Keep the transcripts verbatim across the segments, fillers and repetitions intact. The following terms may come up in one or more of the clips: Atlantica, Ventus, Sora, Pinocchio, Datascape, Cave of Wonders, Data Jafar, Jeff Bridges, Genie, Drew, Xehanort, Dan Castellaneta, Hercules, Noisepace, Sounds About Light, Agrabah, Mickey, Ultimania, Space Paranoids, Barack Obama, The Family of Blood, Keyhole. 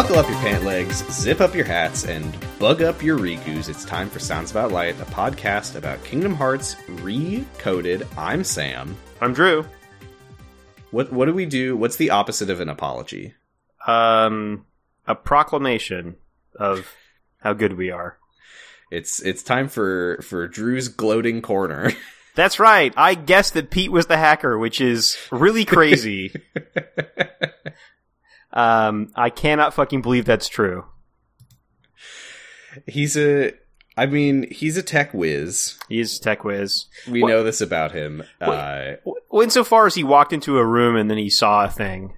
Buckle up your pant legs, zip up your hats, and bug up your Rikus. It's time for Sounds About Light, a podcast about Kingdom Hearts Recoded. I'm Sam. I'm Drew. What What do we do? What's the opposite of an apology? Um, a proclamation of how good we are. It's It's time for, for Drew's gloating corner. That's right. I guessed that Pete was the hacker, which is really crazy. Um, I cannot fucking believe that's true. He's a, I mean, he's a tech whiz. He is a tech whiz. We well, know this about him. Well, uh, well, insofar as he walked into a room and then he saw a thing.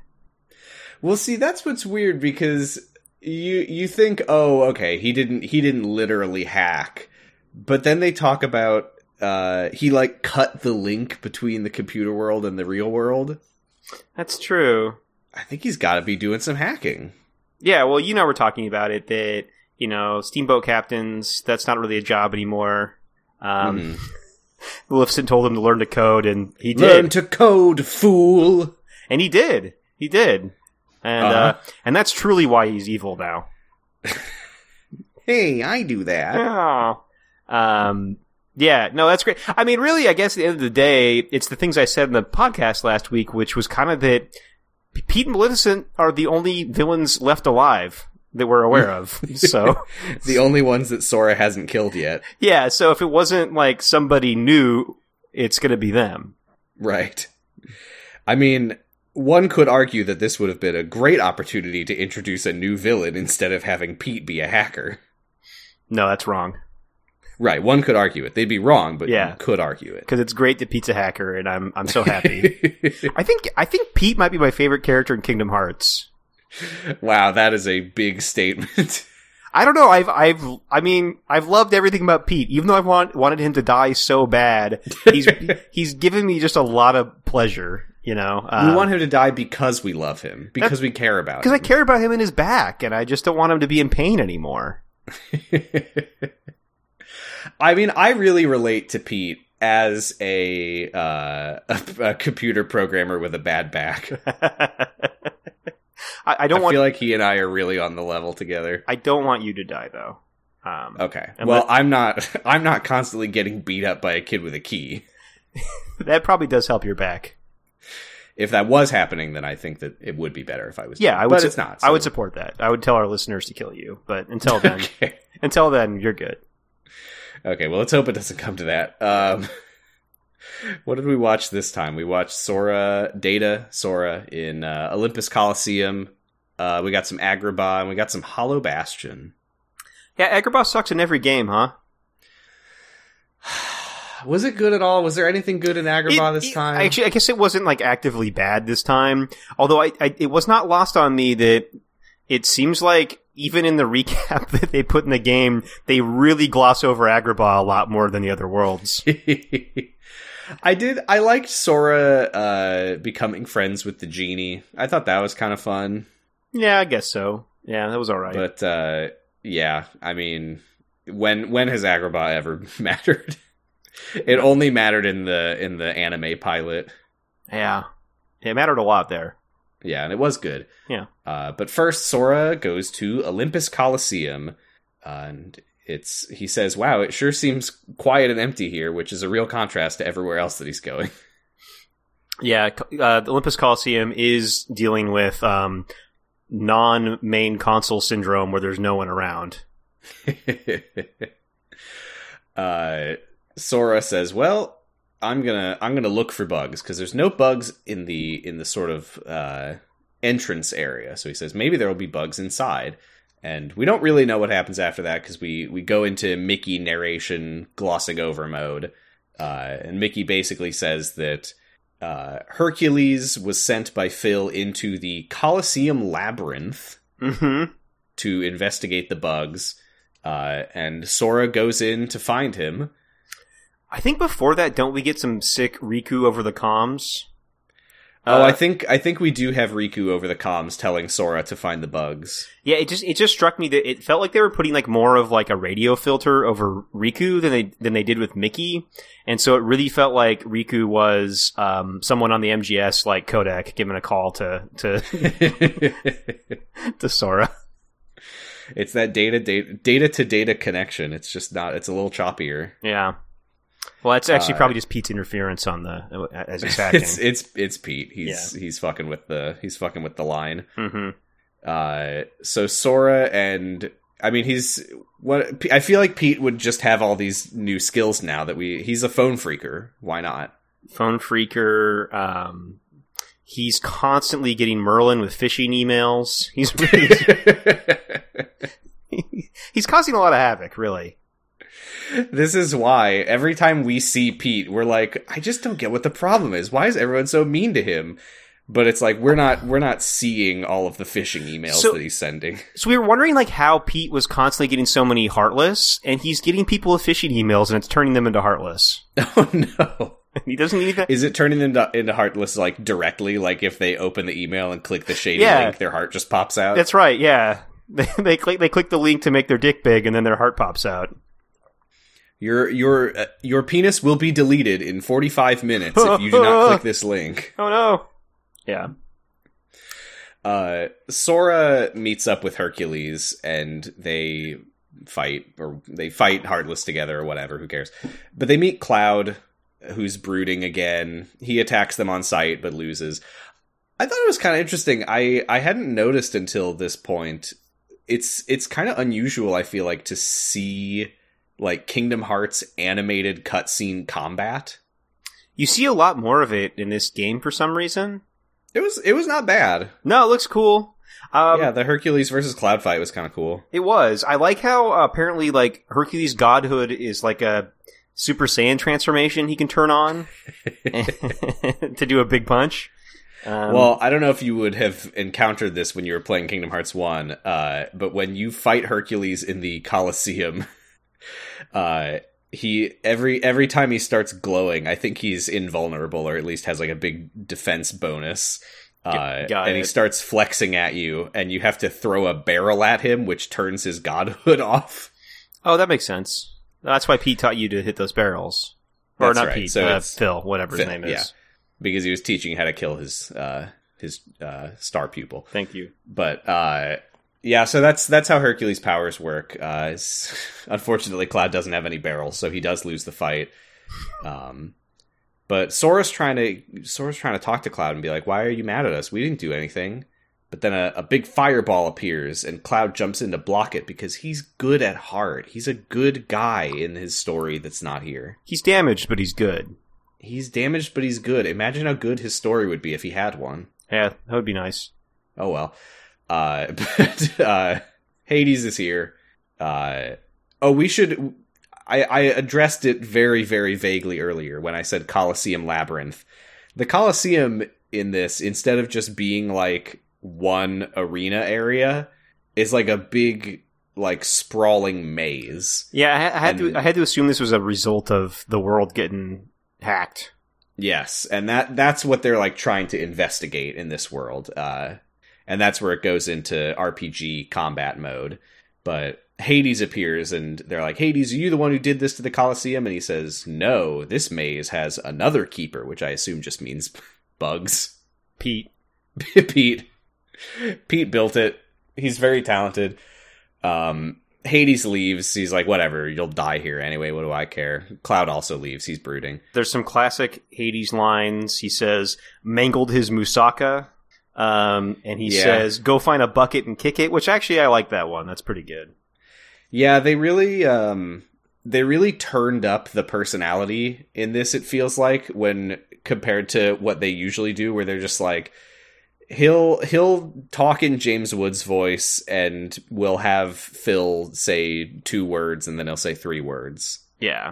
Well, see, that's what's weird, because you, you think, oh, okay, he didn't, he didn't literally hack, but then they talk about, uh, he like cut the link between the computer world and the real world. That's true. I think he's got to be doing some hacking. Yeah, well, you know we're talking about it, that, you know, steamboat captains, that's not really a job anymore. Um, mm. Maleficent told him to learn to code, and he did. Learn to code, fool! And he did. He did. And uh-huh. uh, and that's truly why he's evil now. Hey, I do that. Yeah. Um, yeah, no, that's great. I mean, really, I guess at the end of the day, it's the things I said in the podcast last week, which was kind of that Pete and Maleficent are the only villains left alive that we're aware of, so... the only ones that Sora hasn't killed yet. Yeah, so if it wasn't, like, somebody new, it's gonna be them. Right. I mean, one could argue that this would have been a great opportunity to introduce a new villain instead of having Pete be a hacker. No, that's wrong. Right, one could argue it. They'd be wrong, but yeah, you could argue it. Because it's great that Pete's a hacker, and I'm I'm so happy. I think I think Pete might be my favorite character in Kingdom Hearts. Wow, that is a big statement. I don't know. I've I've I mean I've loved everything about Pete, even though I want wanted him to die so bad. He's he's given me just a lot of pleasure. You know, um, we want him to die because we love him, because we care about him. Because I care about him and his back, and I just don't want him to be in pain anymore. I mean, I really relate to Pete as a, uh, a, a computer programmer with a bad back. I, I don't I want. I feel like he and I are really on the level together. I don't want you to die, though. Um, okay. Well, I'm not. I'm not constantly getting beat up by a kid with a key. That probably does help your back. If that was happening, then I think that it would be better if I was. Yeah, I would, but it's not. So. I would support that. I would tell our listeners to kill you, but until then, okay. until then, you're good. Okay, well, let's hope it doesn't come to that. Um, what did we watch this time? We watched Sora, Data Sora in uh, Olympus Coliseum. Uh, we got some Agrabah, and we got some Hollow Bastion. Yeah, Agrabah sucks in every game, huh? Was it good at all? Was there anything good in Agrabah it, this it, time? Actually, I guess it wasn't like actively bad this time. Although I, I, it was not lost on me that it seems like even in the recap that they put in the game, they really gloss over Agrabah a lot more than the other worlds. I did. I liked Sora uh, becoming friends with the Genie. I thought that was kind of fun. Yeah, I guess so. Yeah, that was all right. But uh, yeah, I mean, when when has Agrabah ever mattered? It only mattered in the in the anime pilot. Yeah, it mattered a lot there. Yeah, and it was good. Yeah. Uh, but first, Sora goes to Olympus Coliseum, uh, and it's he says, wow, it sure seems quiet and empty here, which is a real contrast to everywhere else that he's going. Yeah, uh, the Olympus Coliseum is dealing with um, non-main console syndrome where there's no one around. uh, Sora says, well... I'm gonna I'm gonna look for bugs because there's no bugs in the in the sort of uh, entrance area. So he says maybe there will be bugs inside, and we don't really know what happens after that because we we go into Mickey narration glossing over mode, uh, and Mickey basically says that uh, Hercules was sent by Phil into the Colosseum labyrinth mm-hmm. to investigate the bugs, uh, and Sora goes in to find him. I think before that, don't we get some sick Riku over the comms? Uh, oh, I think I think we do have Riku over the comms telling Sora to find the bugs. Yeah, it just it just struck me that it felt like they were putting like more of like a radio filter over Riku than they than they did with Mickey, and so it really felt like Riku was um, someone on the M G S like codec giving a call to to to Sora. it's that data data data to data connection. It's just not. It's a little choppier. Yeah. Well, it's actually uh, probably just Pete's interference on the as he's hacking. It's it's, it's Pete. He's yeah. he's fucking with the he's fucking with the line. Mm-hmm. Uh, so Sora and I mean he's what I feel like Pete would just have all these new skills now that we he's a phone freaker. Why not? Phone freaker. Um, he's constantly getting Merlin with phishing emails. He's really, he's causing a lot of havoc, really. This is why every time we see Pete, we're like, I just don't get what the problem is. Why is everyone so mean to him? But it's like we're not we're not seeing all of the phishing emails so, that he's sending. So we were wondering like how Pete was constantly getting so many Heartless, and he's getting people with phishing emails, and it's turning them into Heartless. Oh no. He doesn't need that. Is it turning them into, into Heartless like directly? Like if they open the email and click the shady yeah. link, their heart just pops out? That's right, yeah. They, they click they click the link to make their dick big, and then their heart pops out. Your your uh, your penis will be deleted in forty-five minutes if you do not click this link. Oh no. Yeah. Uh, Sora meets up with Hercules and they fight or they fight Heartless together or whatever, who cares. But they meet Cloud, who's brooding again. He attacks them on sight but loses. I thought it was kind of interesting. I, I hadn't noticed until this point. It's it's kind of unusual, I feel like, to see like Kingdom Hearts animated cutscene combat. You see a lot more of it in this game for some reason. It was it was not bad. No, it looks cool. Um, yeah, the Hercules versus Cloud fight was kind of cool. It was. I like how uh, apparently like Hercules' godhood is like a Super Saiyan transformation he can turn on to do a big punch. Um, well, I don't know if you would have encountered this when you were playing Kingdom Hearts one, uh, but when you fight Hercules in the Coliseum... Uh, he every every time he starts glowing, I think he's invulnerable or at least has like a big defense bonus. Uh, Got and it. He starts flexing at you, and you have to throw a barrel at him, which turns his godhood off. Oh, that makes sense. That's why Pete taught you to hit those barrels, or That's not right. Pete, so uh, Phil, whatever Phil, his name is, yeah. Because he was teaching how to kill his uh, his uh, star pupil. Thank you, but. Uh, Yeah, so that's that's how Hercules' powers work. Uh, unfortunately, Cloud doesn't have any barrels, so he does lose the fight. Um, but Sora's trying to Sora's trying to talk to Cloud and be like, "Why are you mad at us? We didn't do anything." But then a, a big fireball appears, and Cloud jumps in to block it because he's good at heart. He's a good guy in his story that's not here. He's damaged, but he's good. He's damaged, but he's good. Imagine how good his story would be if he had one. Yeah, that would be nice. Oh well. Uh, but, uh, Hades is here. Uh, oh, we should, I, I addressed it very, very vaguely earlier when I said Colosseum Labyrinth. The Colosseum in this, instead of just being like one arena area, is like a big, like sprawling maze. Yeah. I, I had and, to, I had to assume this was a result of the world getting hacked. Yes. And that, that's what they're like trying to investigate in this world. Uh, And that's where it goes into R P G combat mode. But Hades appears and they're like, Hades, are you the one who did this to the Colosseum? And he says, no, this maze has another keeper, which I assume just means bugs. Pete. Pete. Pete built it. He's very talented. Um, Hades leaves. He's like, whatever, you'll die here anyway. What do I care? Cloud also leaves. He's brooding. There's some classic Hades lines. He says, mangled his moussaka. Um, and he yeah. says, go find a bucket and kick it, which actually I like that one. That's pretty good. Yeah, they really, um, they really turned up the personality in this, it feels like, when compared to what they usually do, where they're just like, he'll, he'll talk in James Wood's voice and we'll have Phil say two words and then he'll say three words. Yeah.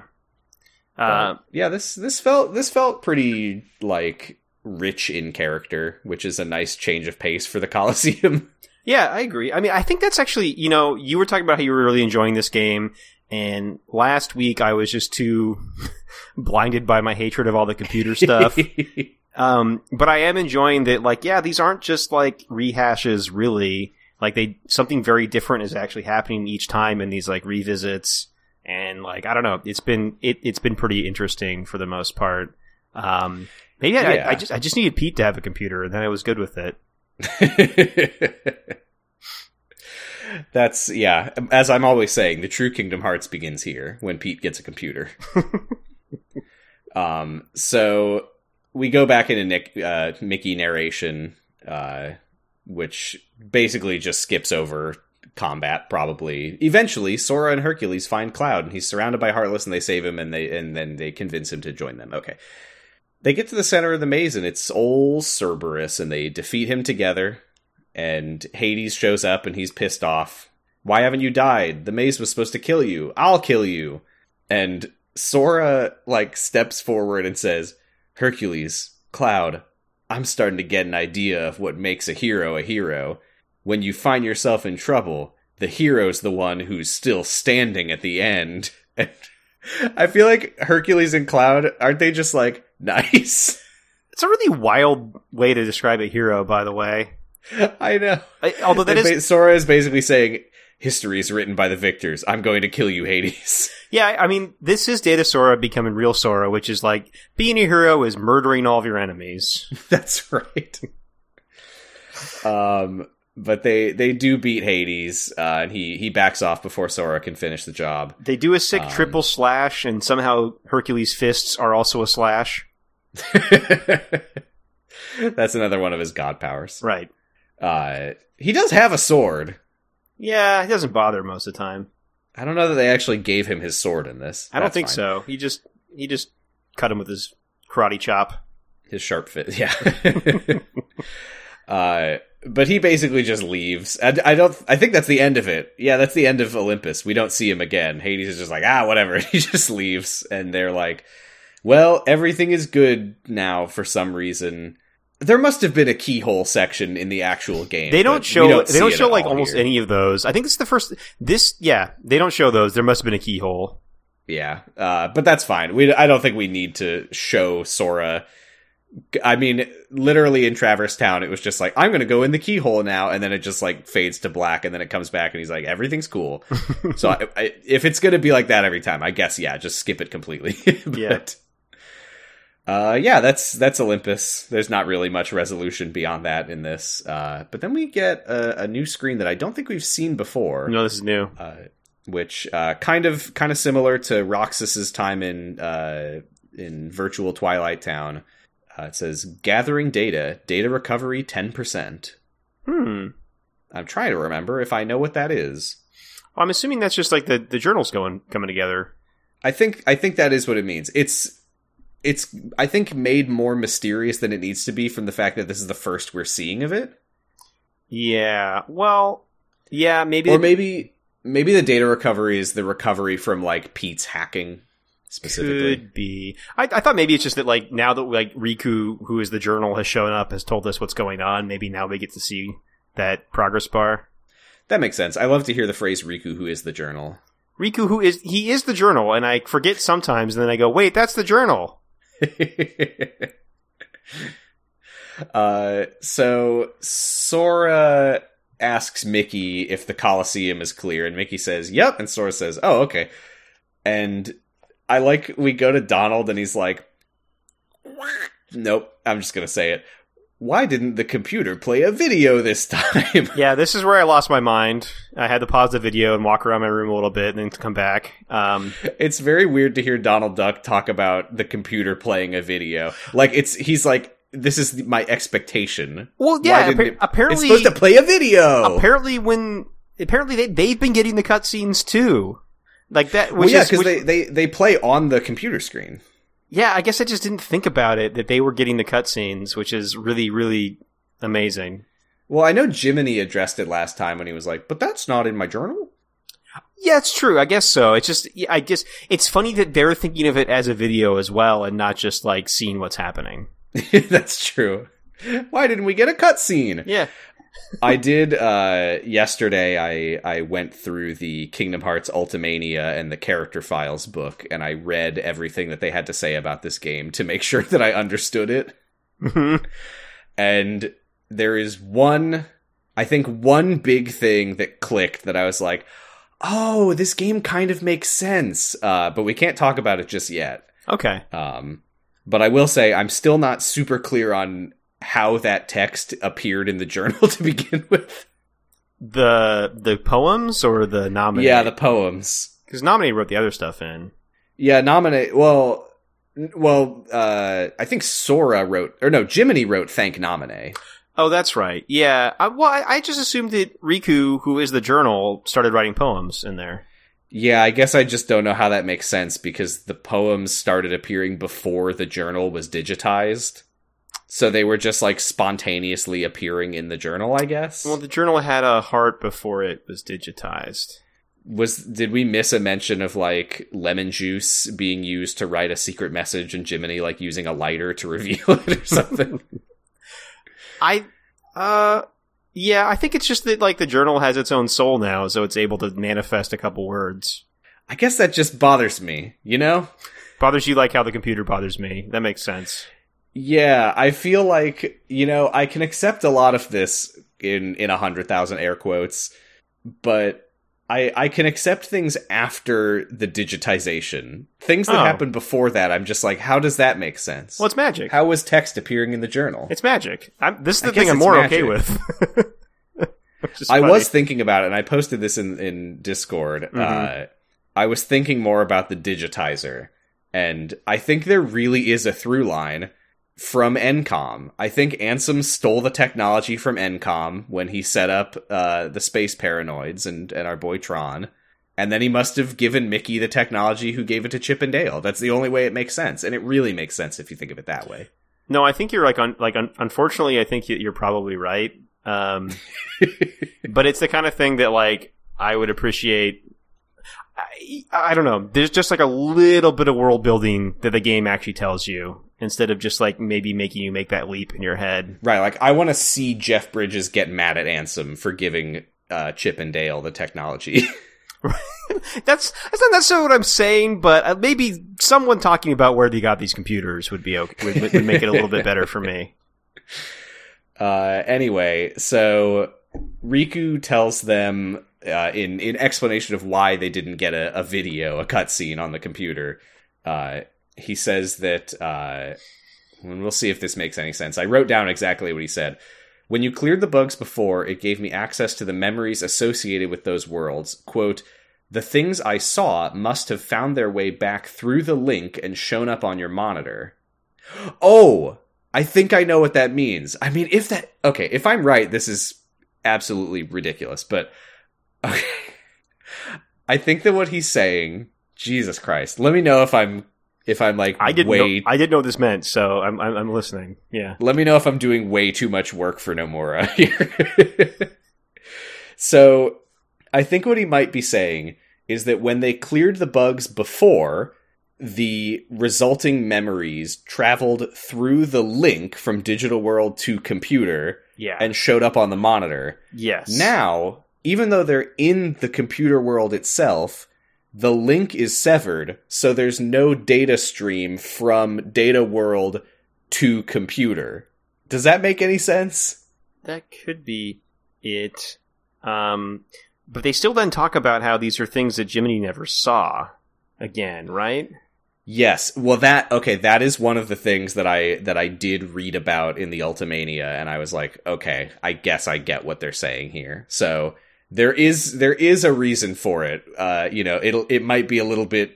Uh, but, yeah, this, this felt, this felt pretty like... rich in character, which is a nice change of pace for the Colosseum. Yeah, I agree. I mean, I think that's actually, you know, you were talking about how you were really enjoying this game, and last week I was just too blinded by my hatred of all the computer stuff. um, but I am enjoying that, like, yeah, these aren't just, like, rehashes, really. Like, they something very different is actually happening each time in these, like, revisits. And, like, I don't know, it's been, it, it's been pretty interesting for the most part. Um... Maybe I, yeah. I, I just I just needed Pete to have a computer, and then I was good with it. That's, yeah. As I'm always saying, the true Kingdom Hearts begins here, when Pete gets a computer. um, so we go back into Nick, uh, Mickey narration, uh, which basically just skips over combat, probably. Eventually, Sora and Hercules find Cloud, and he's surrounded by Heartless, and they save him, and they and then they convince him to join them. Okay. They get to the center of the maze, and it's old Cerberus, and they defeat him together. And Hades shows up, and he's pissed off. Why haven't you died? The maze was supposed to kill you. I'll kill you. And Sora, like, steps forward and says, Hercules, Cloud, I'm starting to get an idea of what makes a hero a hero. When you find yourself in trouble, the hero's the one who's still standing at the end. And I feel like Hercules and Cloud, aren't they just like, nice? It's a really wild way to describe a hero, by the way. I know. I, although that is... Sora is basically saying, history is written by the victors. I'm going to kill you, Hades. Yeah, I mean, this is Data Sora becoming real Sora, which is like, being a hero is murdering all of your enemies. That's right. um... But they, they do beat Hades, uh, and he, he backs off before Sora can finish the job. They do a sick um, triple slash, and somehow Hercules' fists are also a slash. That's another one of his god powers. Right. Uh, he does have a sword. Yeah, he doesn't bother most of the time. I don't know that they actually gave him his sword in this. I don't That's think fine. so. He just he just cut him with his karate chop. His sharp fist, yeah. uh... But he basically just leaves. I, I don't. I think that's the end of it. Yeah, that's the end of Olympus. We don't see him again. Hades is just like, ah, whatever. He just leaves, and they're like, well, everything is good now for some reason. There must have been a keyhole section in the actual game. They don't show. Don't they don't show like almost here. any of those. I think this is the first. This, yeah, they don't show those. There must have been a keyhole. Yeah, uh, but that's fine. We. I don't think we need to show Sora. I mean, literally in Traverse Town, it was just like, I'm going to go in the keyhole now. And then it just like fades to black and then it comes back and he's like, everything's cool. So I, I, if it's going to be like that every time, I guess, yeah, just skip it completely. But, yeah. Uh, yeah, that's that's Olympus. There's not really much resolution beyond that in this. Uh, but then we get a, a new screen that I don't think we've seen before. No, this is new. Uh, which uh, kind of kind of similar to Roxas's time in uh, in Virtual Twilight Town. Uh, it says, gathering data, data recovery ten percent. Hmm. I'm trying to remember if I know what that is. Well, I'm assuming that's just like the, the journals going coming together. I think I think that is what it means. It's, it's I think, made more mysterious than it needs to be from the fact that this is the first we're seeing of it. Yeah. Well, yeah, maybe... Or it... maybe maybe the data recovery is the recovery from, like, Pete's hacking. Specifically. Could be. I, I thought maybe it's just that, like, now that, like, Riku, who is the journal, has shown up, has told us what's going on, maybe now we get to see that progress bar. That makes sense. I love to hear the phrase, Riku, who is the journal. Riku, who is... He is the journal, and I forget sometimes, and then I go, wait, that's the journal! uh, so, Sora asks Mickey if the Coliseum is clear, and Mickey says, yep, and Sora says, oh, okay. And... I like, we go to Donald and he's like, nope, I'm just going to say it. Why didn't the computer play a video this time? Yeah, this is where I lost my mind. I had to pause the video and walk around my room a little bit and then come back. Um, it's very weird to hear Donald Duck talk about the computer playing a video. Like, it's he's like, this is my expectation. Well, yeah, appa- it, apparently... It's supposed to play a video! Apparently when... Apparently they, they've been getting the cutscenes too. Like that, which well, yeah, because they, they, they play on the computer screen. Yeah, I guess I just didn't think about it, that they were getting the cutscenes, which is really, really amazing. Well, I know Jiminy addressed it last time when he was like, but that's not in my journal. Yeah, it's true. I guess so. It's just, I guess, it's funny that they're thinking of it as a video as well and not just, like, seeing what's happening. That's true. Why didn't we get a cutscene? Yeah. I did, uh, yesterday, I, I went through the Kingdom Hearts Ultimania and the Character Files book, and I read everything that they had to say about this game to make sure that I understood it. Mm-hmm. And there is one, I think one big thing that clicked that I was like, oh, this game kind of makes sense, uh, but we can't talk about it just yet. Okay. Um, but I will say, I'm still not super clear on... how that text appeared in the journal to begin with. The the poems or the Naminé? Yeah, the poems. Because Naminé wrote the other stuff in. Yeah, Naminé. Well, well, uh, I think Sora wrote, or no, Jiminy wrote "Thank Naminé." Oh, that's right. Yeah. I, well, I, I just assumed that Riku, who is the journal, started writing poems in there. Yeah, I guess I just don't know how that makes sense because the poems started appearing before the journal was digitized. So they were just like spontaneously appearing in the journal, I guess. Well, the journal had a heart before it was digitized. Was did we miss a mention of like lemon juice being used to write a secret message and Jiminy like using a lighter to reveal it or something? I uh yeah, I think it's just that like the journal has its own soul now, so it's able to manifest a couple words. I guess that just bothers me, you know? Bothers you like how the computer bothers me. That makes sense. Yeah, I feel like, you know, I can accept a lot of this in in a hundred thousand air quotes, but I, I can accept things after the digitization. Things that oh. happened before that, I'm just like, how does that make sense? Well, it's magic. How was text appearing in the journal? It's magic. I'm, this is the I thing I'm more magic. okay with. I funny. was thinking about it, and I posted this in, in Discord. Mm-hmm. Uh, I was thinking more about the digitizer, and I think there really is a through line from N COM. I think Ansem stole the technology from N COM when he set up uh, the Space Paranoids and, and our boy Tron. And then he must have given Mickey the technology who gave it to Chip and Dale. That's the only way it makes sense. And it really makes sense if you think of it that way. No, I think you're like, un- like un- unfortunately, I think you're probably right. Um, but it's the kind of thing that like I would appreciate. I, I don't know. There's just like a little bit of world building that the game actually tells you. Instead of just, like, maybe making you make that leap in your head. Right, like, I want to see Jeff Bridges get mad at Ansem for giving uh, Chip and Dale the technology. that's that's not necessarily what I'm saying, but maybe someone talking about where they got these computers would be okay, would, would make it a little bit better for me. Uh, anyway, so Riku tells them, uh, in, in explanation of why they didn't get a, a video, a cutscene on the computer, uh... he says that, uh, and we'll see if this makes any sense. I wrote down exactly what he said. When you cleared the bugs before, it gave me access to the memories associated with those worlds. Quote, the things I saw must have found their way back through the link and shown up on your monitor. Oh, I think I know what that means. I mean, if that, okay, if I'm right, this is absolutely ridiculous, but okay. I think that what he's saying, Jesus Christ, let me know if I'm If I'm like, I didn't way... know, I didn't know what this meant, so I'm, I'm I'm listening. Yeah, let me know if I'm doing way too much work for Nomura here. So, I think what he might be saying is that when they cleared the bugs before, the resulting memories traveled through the link from digital world to computer, yeah. and showed up on the monitor. Yes. Now, even though they're in the computer world itself, the link is severed, so there's no data stream from data world to computer. Does that make any sense? That could be it. Um, but they still then talk about how these are things that Jiminy never saw again, right? Yes. Well, that, okay, that is one of the things that I that I did read about in the Ultimania, and I was like, okay, I guess I get what they're saying here. So... There is there is a reason for it. Uh, you know, it'll it might be a little bit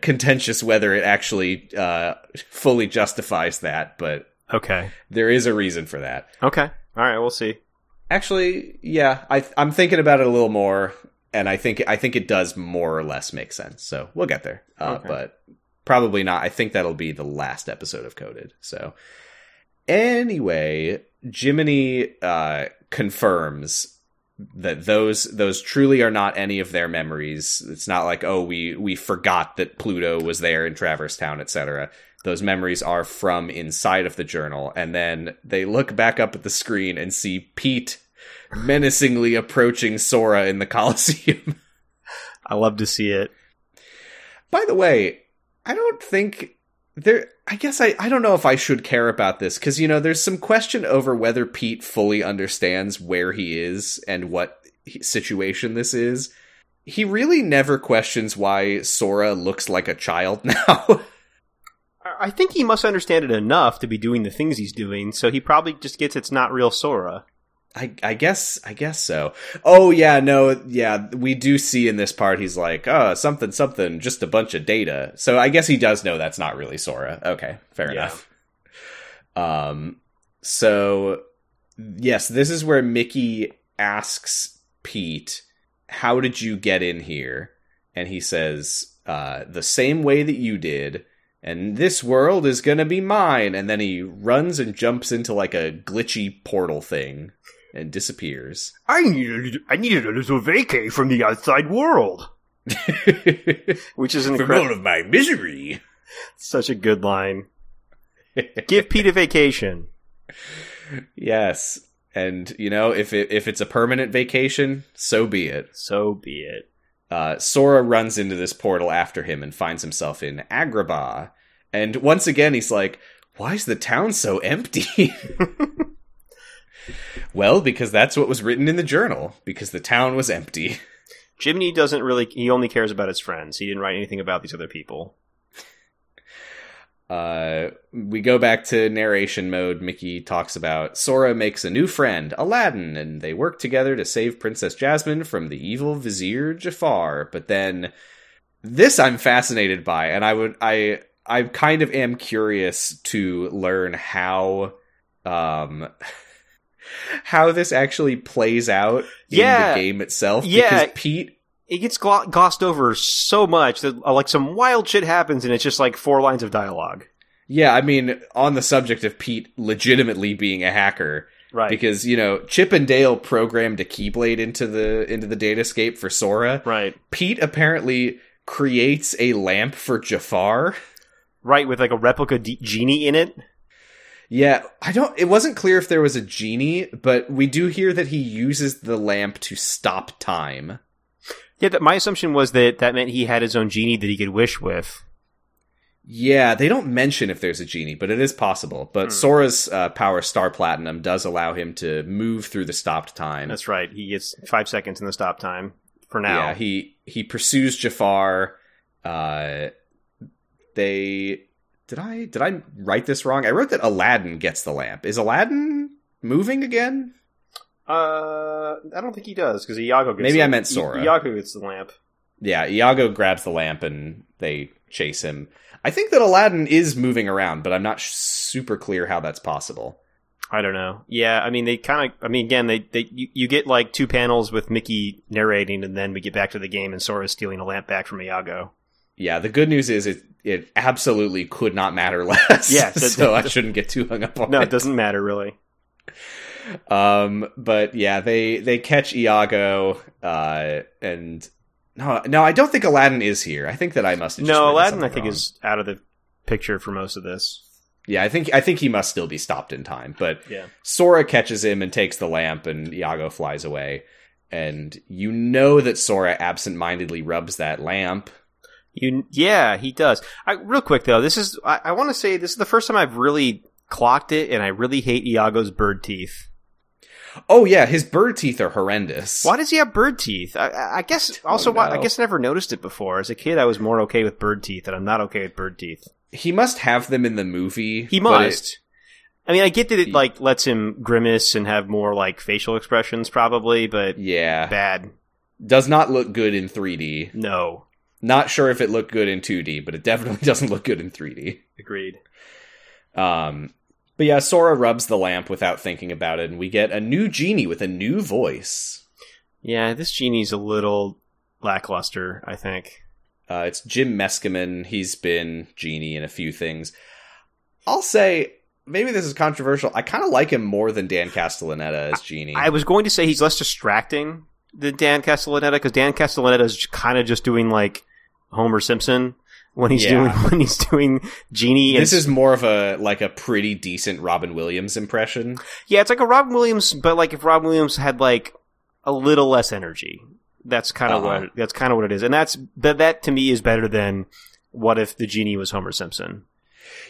contentious whether it actually uh, fully justifies that, but okay, there is a reason for that. Okay, all right, we'll see. Actually, yeah, I I'm thinking about it a little more, and I think I think it does more or less make sense. So we'll get there, uh, okay. But probably not. I think that'll be the last episode of Coded. So anyway, Jiminy uh, confirms that those those truly are not any of their memories. It's not like, oh, we we forgot that Pluto was there in Traverse Town, et cetera. Those memories are from inside of the journal. And then they look back up at the screen and see Pete menacingly approaching Sora in the Coliseum. I love to see it. By the way, I don't think... there. I guess I, I don't know if I should care about this, because, you know, there's some question over whether Pete fully understands where he is and what situation this is. He really never questions why Sora looks like a child now. I think he must understand it enough to be doing the things he's doing, so he probably just gets it's not real Sora. I, I guess, I guess so. Oh yeah, no, yeah, we do see in this part, he's like, oh, something, something, just a bunch of data. So I guess he does know that's not really Sora. Okay, fair yeah. enough. Um, so yes, this is where Mickey asks Pete, how did you get in here? And he says, uh, the same way that you did. And this world is gonna be mine. And then he runs and jumps into like a glitchy portal thing and disappears. I needed, I needed a little vacay from the outside world. Which is an incredible. From all of my misery. Such a good line. Give Pete a vacation. Yes. And, you know, if it, if it's a permanent vacation, so be it. So be it. Uh, Sora runs into this portal after him and finds himself in Agrabah. And once again, he's like, why is the town so empty? Well, because that's what was written in the journal, because the town was empty. Jiminy doesn't really, he only cares about his friends. He didn't write anything about these other people. Uh, we go back to narration mode. Mickey talks about Sora makes a new friend, Aladdin, and they work together to save Princess Jasmine from the evil Vizier Jafar. But then this I'm fascinated by, and I would, I, I kind of am curious to learn how, um, how this actually plays out yeah. in the game itself. Yeah. Because Pete... It gets glo- glossed over so much that uh, like some wild shit happens and it's just like four lines of dialogue. Yeah, I mean, on the subject of Pete legitimately being a hacker. Right. Because, you know, Chip and Dale programmed a Keyblade into the into the Datascape for Sora. Right. Pete apparently creates a lamp for Jafar. Right, with like a replica de- genie in it. Yeah, I don't. It wasn't clear if there was a genie, but we do hear that he uses the lamp to stop time. Yeah, that my assumption was that that meant he had his own genie that he could wish with. Yeah, they don't mention if there's a genie, but it is possible. But mm. Sora's uh, power, Star Platinum, does allow him to move through the stopped time. That's right. He gets five seconds in the stop time for now. Yeah, he, he pursues Jafar. Uh, they did I did I write this wrong? I wrote that Aladdin gets the lamp. Is Aladdin moving again? Uh, I don't think he does, because Iago gets Maybe the, I meant Sora. Iago gets the lamp. Yeah, Iago grabs the lamp and they chase him. I think that Aladdin is moving around, but I'm not sh- super clear how that's possible. I don't know. Yeah, I mean, they kind of... I mean, again, they, they you, you get, like, two panels with Mickey narrating, and then we get back to the game, and Sora's stealing a lamp back from Iago. Yeah, the good news is it it absolutely could not matter less. Yeah, so, so I shouldn't get too hung up on it. No, it doesn't matter, really. Um, but yeah, they, they catch Iago, uh, and no, no, I don't think Aladdin is here. I think that I must have just No, Aladdin, I think, wrong. Is out of the picture for most of this. Yeah, I think, I think he must still be stopped in time, but yeah. Sora catches him and takes the lamp and Iago flies away. And you know that Sora absentmindedly rubs that lamp. You, yeah, he does. I, real quick though, this is, I, I want to say this is the first time I've really clocked it, and I really hate Iago's bird teeth. Oh yeah, his bird teeth are horrendous. Why does he have bird teeth? I, I guess also oh, no. why, I guess I never noticed it before. As a kid, I was more okay with bird teeth, and I'm not okay with bird teeth. He must have them in the movie. He must. It, I mean, I get that it he, like lets him grimace and have more like facial expressions, probably, but yeah, bad. Does not look good in three D. No, not sure if it looked good in two D, but it definitely doesn't look good in three D. Agreed. Um. But yeah, Sora rubs the lamp without thinking about it, and we get a new genie with a new voice. Yeah, this genie's a little lackluster, I think. Uh, it's Jim Meskimen. He's been Genie in a few things. I'll say, maybe this is controversial, I kind of like him more than Dan Castellaneta as Genie. I, I was going to say he's less distracting than Dan Castellaneta, because Dan Castellaneta is kind of just doing, like, Homer Simpson. When he's yeah. doing when he's doing Genie, this and... is more of a like a pretty decent Robin Williams impression. Yeah, it's like a Robin Williams, but like if Robin Williams had like a little less energy. That's kind of uh-huh. what that's kind of what it is, and that's that, that to me is better than what if the Genie was Homer Simpson.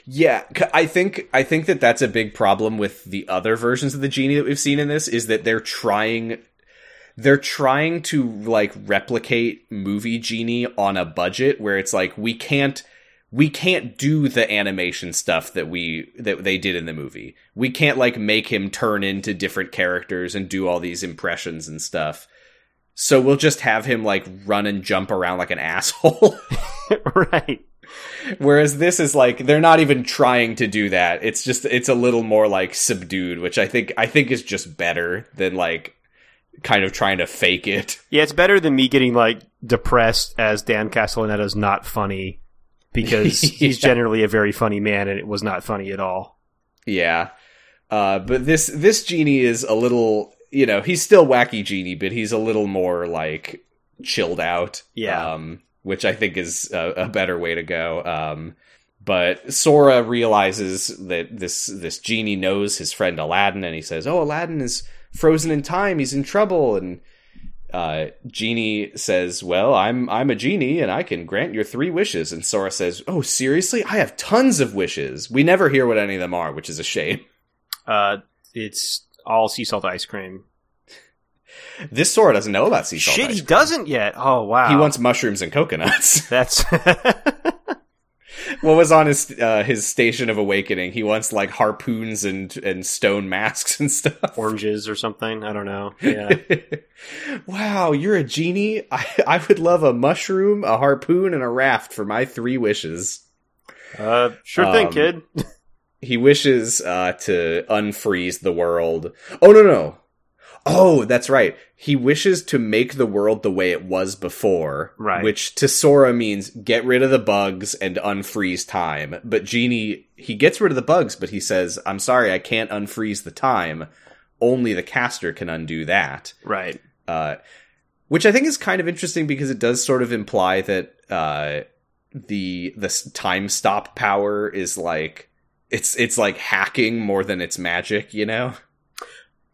Yeah, I think I think that that's a big problem with the other versions of the Genie that we've seen in this is that they're trying. They're trying to, like, replicate movie Genie on a budget where it's like, we can't we can't do the animation stuff that we that they did in the movie. We can't, like, make him turn into different characters and do all these impressions and stuff. So we'll just have him, like, run and jump around like an asshole. Right. Whereas this is, like, they're not even trying to do that. It's just, it's a little more, like, subdued, which I think, I think is just better than, like, kind of trying to fake it. Yeah, it's better than me getting, like, depressed as Dan Castellaneta's not funny, because yeah. He's generally a very funny man, and it was not funny at all. Yeah. Uh, but this, this Genie is a little, you know, he's still wacky Genie, but he's a little more, like, chilled out. Yeah. Um, which I think is a, a better way to go. Um, but Sora realizes that this this Genie knows his friend Aladdin, and he says, oh, Aladdin is frozen in time. He's in trouble. And uh, Genie says, well, I'm I'm a Genie, and I can grant your three wishes. And Sora says, oh, seriously? I have tons of wishes. We never hear what any of them are, which is a shame. Uh, it's all sea salt ice cream. This Sora doesn't know about sea salt Shit, ice cream. Shit, he doesn't yet. Oh, wow. He wants mushrooms and coconuts. That's... What was on his uh, his Station of Awakening? He wants, like, harpoons and, and stone masks and stuff. Oranges or something. I don't know. Yeah. Wow, you're a Genie? I, I would love a mushroom, a harpoon, and a raft for my three wishes. Uh, sure um, thing, kid. He wishes uh, to unfreeze the world. Oh, no, no. Oh, that's right. He wishes to make the world the way it was before, right. Which to Sora means get rid of the bugs and unfreeze time. But Genie, he gets rid of the bugs, but he says, I'm sorry, I can't unfreeze the time. Only the caster can undo that. Right. Uh, which I think is kind of interesting, because it does sort of imply that uh, the the time stop power is like, it's it's like hacking more than it's magic, you know?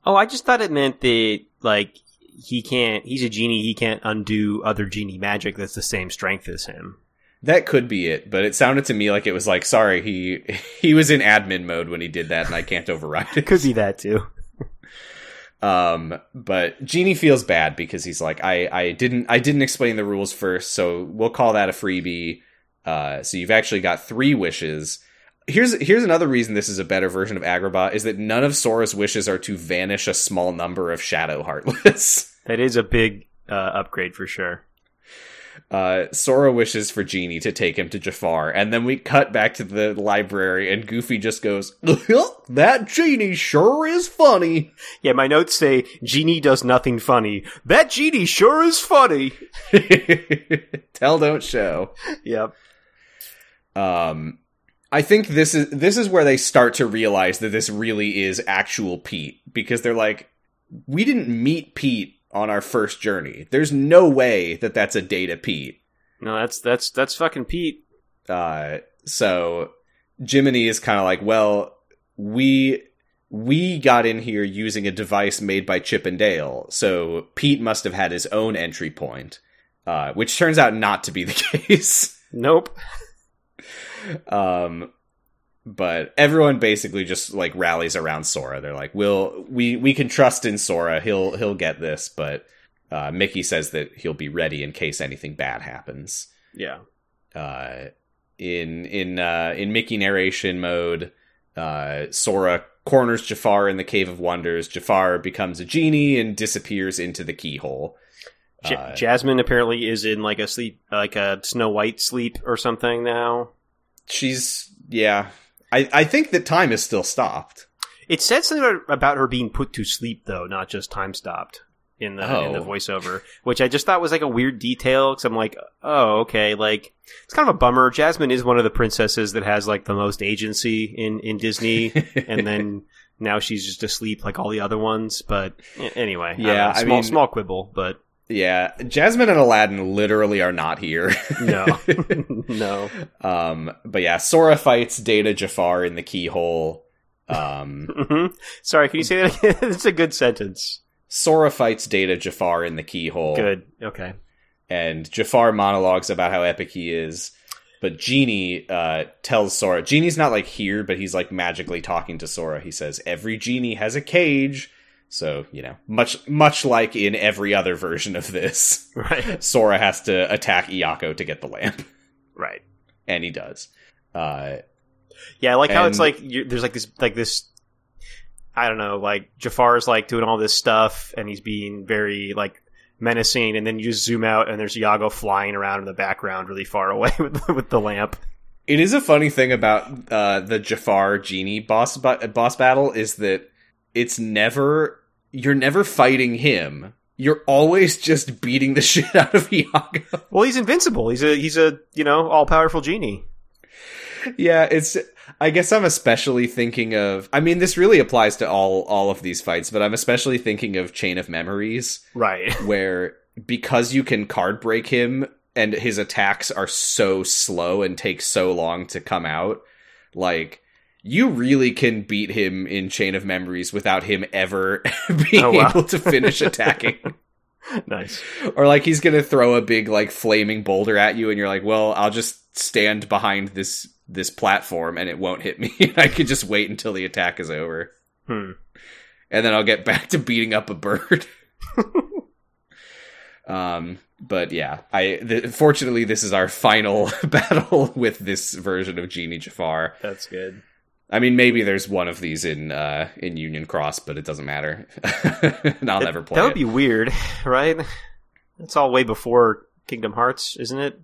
Oh, I just thought it meant that, like, he can't, he's a Genie, he can't undo other Genie magic that's the same strength as him. That could be it, but it sounded to me like it was like, sorry, he he was in admin mode when he did that, and I can't override it. Could be that, too. um, But Genie feels bad, because he's like, I, I didn't I didn't explain the rules first, so we'll call that a freebie. Uh, so you've actually got three wishes. Here's here's another reason this is a better version of Agrabah, is that none of Sora's wishes are to vanish a small number of Shadow Heartless. That is a big uh, upgrade for sure. Uh, Sora wishes for Genie to take him to Jafar, and then we cut back to the library, and Goofy just goes, that Genie sure is funny. Yeah, my notes say, Genie does nothing funny. That Genie sure is funny. Tell, don't show. Yep. Um... I think this is this is where they start to realize that this really is actual Pete, because they're like, we didn't meet Pete on our first journey. There's no way that that's a Data Pete. No, that's that's that's fucking Pete. Uh, so Jiminy is kind of like, well, we we got in here using a device made by Chip and Dale, so Pete must have had his own entry point, uh, which turns out not to be the case. Nope. Um, but everyone basically just, like, rallies around Sora. They're like, we'll, we, we can trust in Sora. He'll, he'll get this, but, uh, Mickey says that he'll be ready in case anything bad happens. Yeah. Uh, in, in, uh, in Mickey narration mode, uh, Sora corners Jafar in the Cave of Wonders. Jafar becomes a Genie and disappears into the keyhole. J- uh, Jasmine apparently is in, like, a sleep, like a Snow White sleep or something now. She's, yeah. I, I think that time is still stopped. It said something about her being put to sleep, though, not just time stopped in the oh. in the voiceover, which I just thought was, like, a weird detail, because I'm like, oh, okay, like, it's kind of a bummer. Jasmine is one of the princesses that has, like, the most agency in, in Disney, and then now she's just asleep like all the other ones, but anyway. Yeah, um, small, I mean, small quibble, but... Yeah, Jasmine and Aladdin literally are not here. No. No. Um, but yeah, Sora fights Data Jafar in the keyhole. Um, mm-hmm. Sorry, can you say that again? It's a good sentence. Sora fights Data Jafar in the keyhole. Good, okay. And Jafar monologues about how epic he is. But Genie uh, tells Sora, Genie's not, like, here, but he's, like, magically talking to Sora. He says, every Genie has a cage. So, you know, much much like in every other version of this, right. Sora has to attack Iago to get the lamp. Right. and he does. Uh, yeah, I like and, how it's like you, there's like this like this. I don't know, like Jafar's like doing all this stuff, and he's being very like menacing, and then you just zoom out, and there's Iago flying around in the background, really far away with, with the lamp. It is a funny thing about uh, the Jafar Genie boss boss battle is that it's never you're never fighting him. You're always just beating the shit out of Iago. Well, he's invincible. He's a he's a you know all powerful genie. Yeah, it's. I guess I'm especially thinking of. I mean, this really applies to all all of these fights, but I'm especially thinking of Chain of Memories, right? Where because you can card break him, and his attacks are so slow and take so long to come out, like you really can beat him in Chain of Memories without him ever being oh, wow. able to finish attacking. Nice. Or like he's gonna throw a big like flaming boulder at you, and you're like, well, I'll just stand behind this. this platform and it won't hit me. I could just wait until the attack is over. Hmm. And then I'll get back to beating up a bird. um, but yeah, I, th- fortunately this is our final battle with this version of Genie Jafar. That's good. I mean, maybe there's one of these in, uh, in Union Cross, but it doesn't matter. And I'll it, never play it. That would it. be weird, right? It's all way before Kingdom Hearts, isn't it?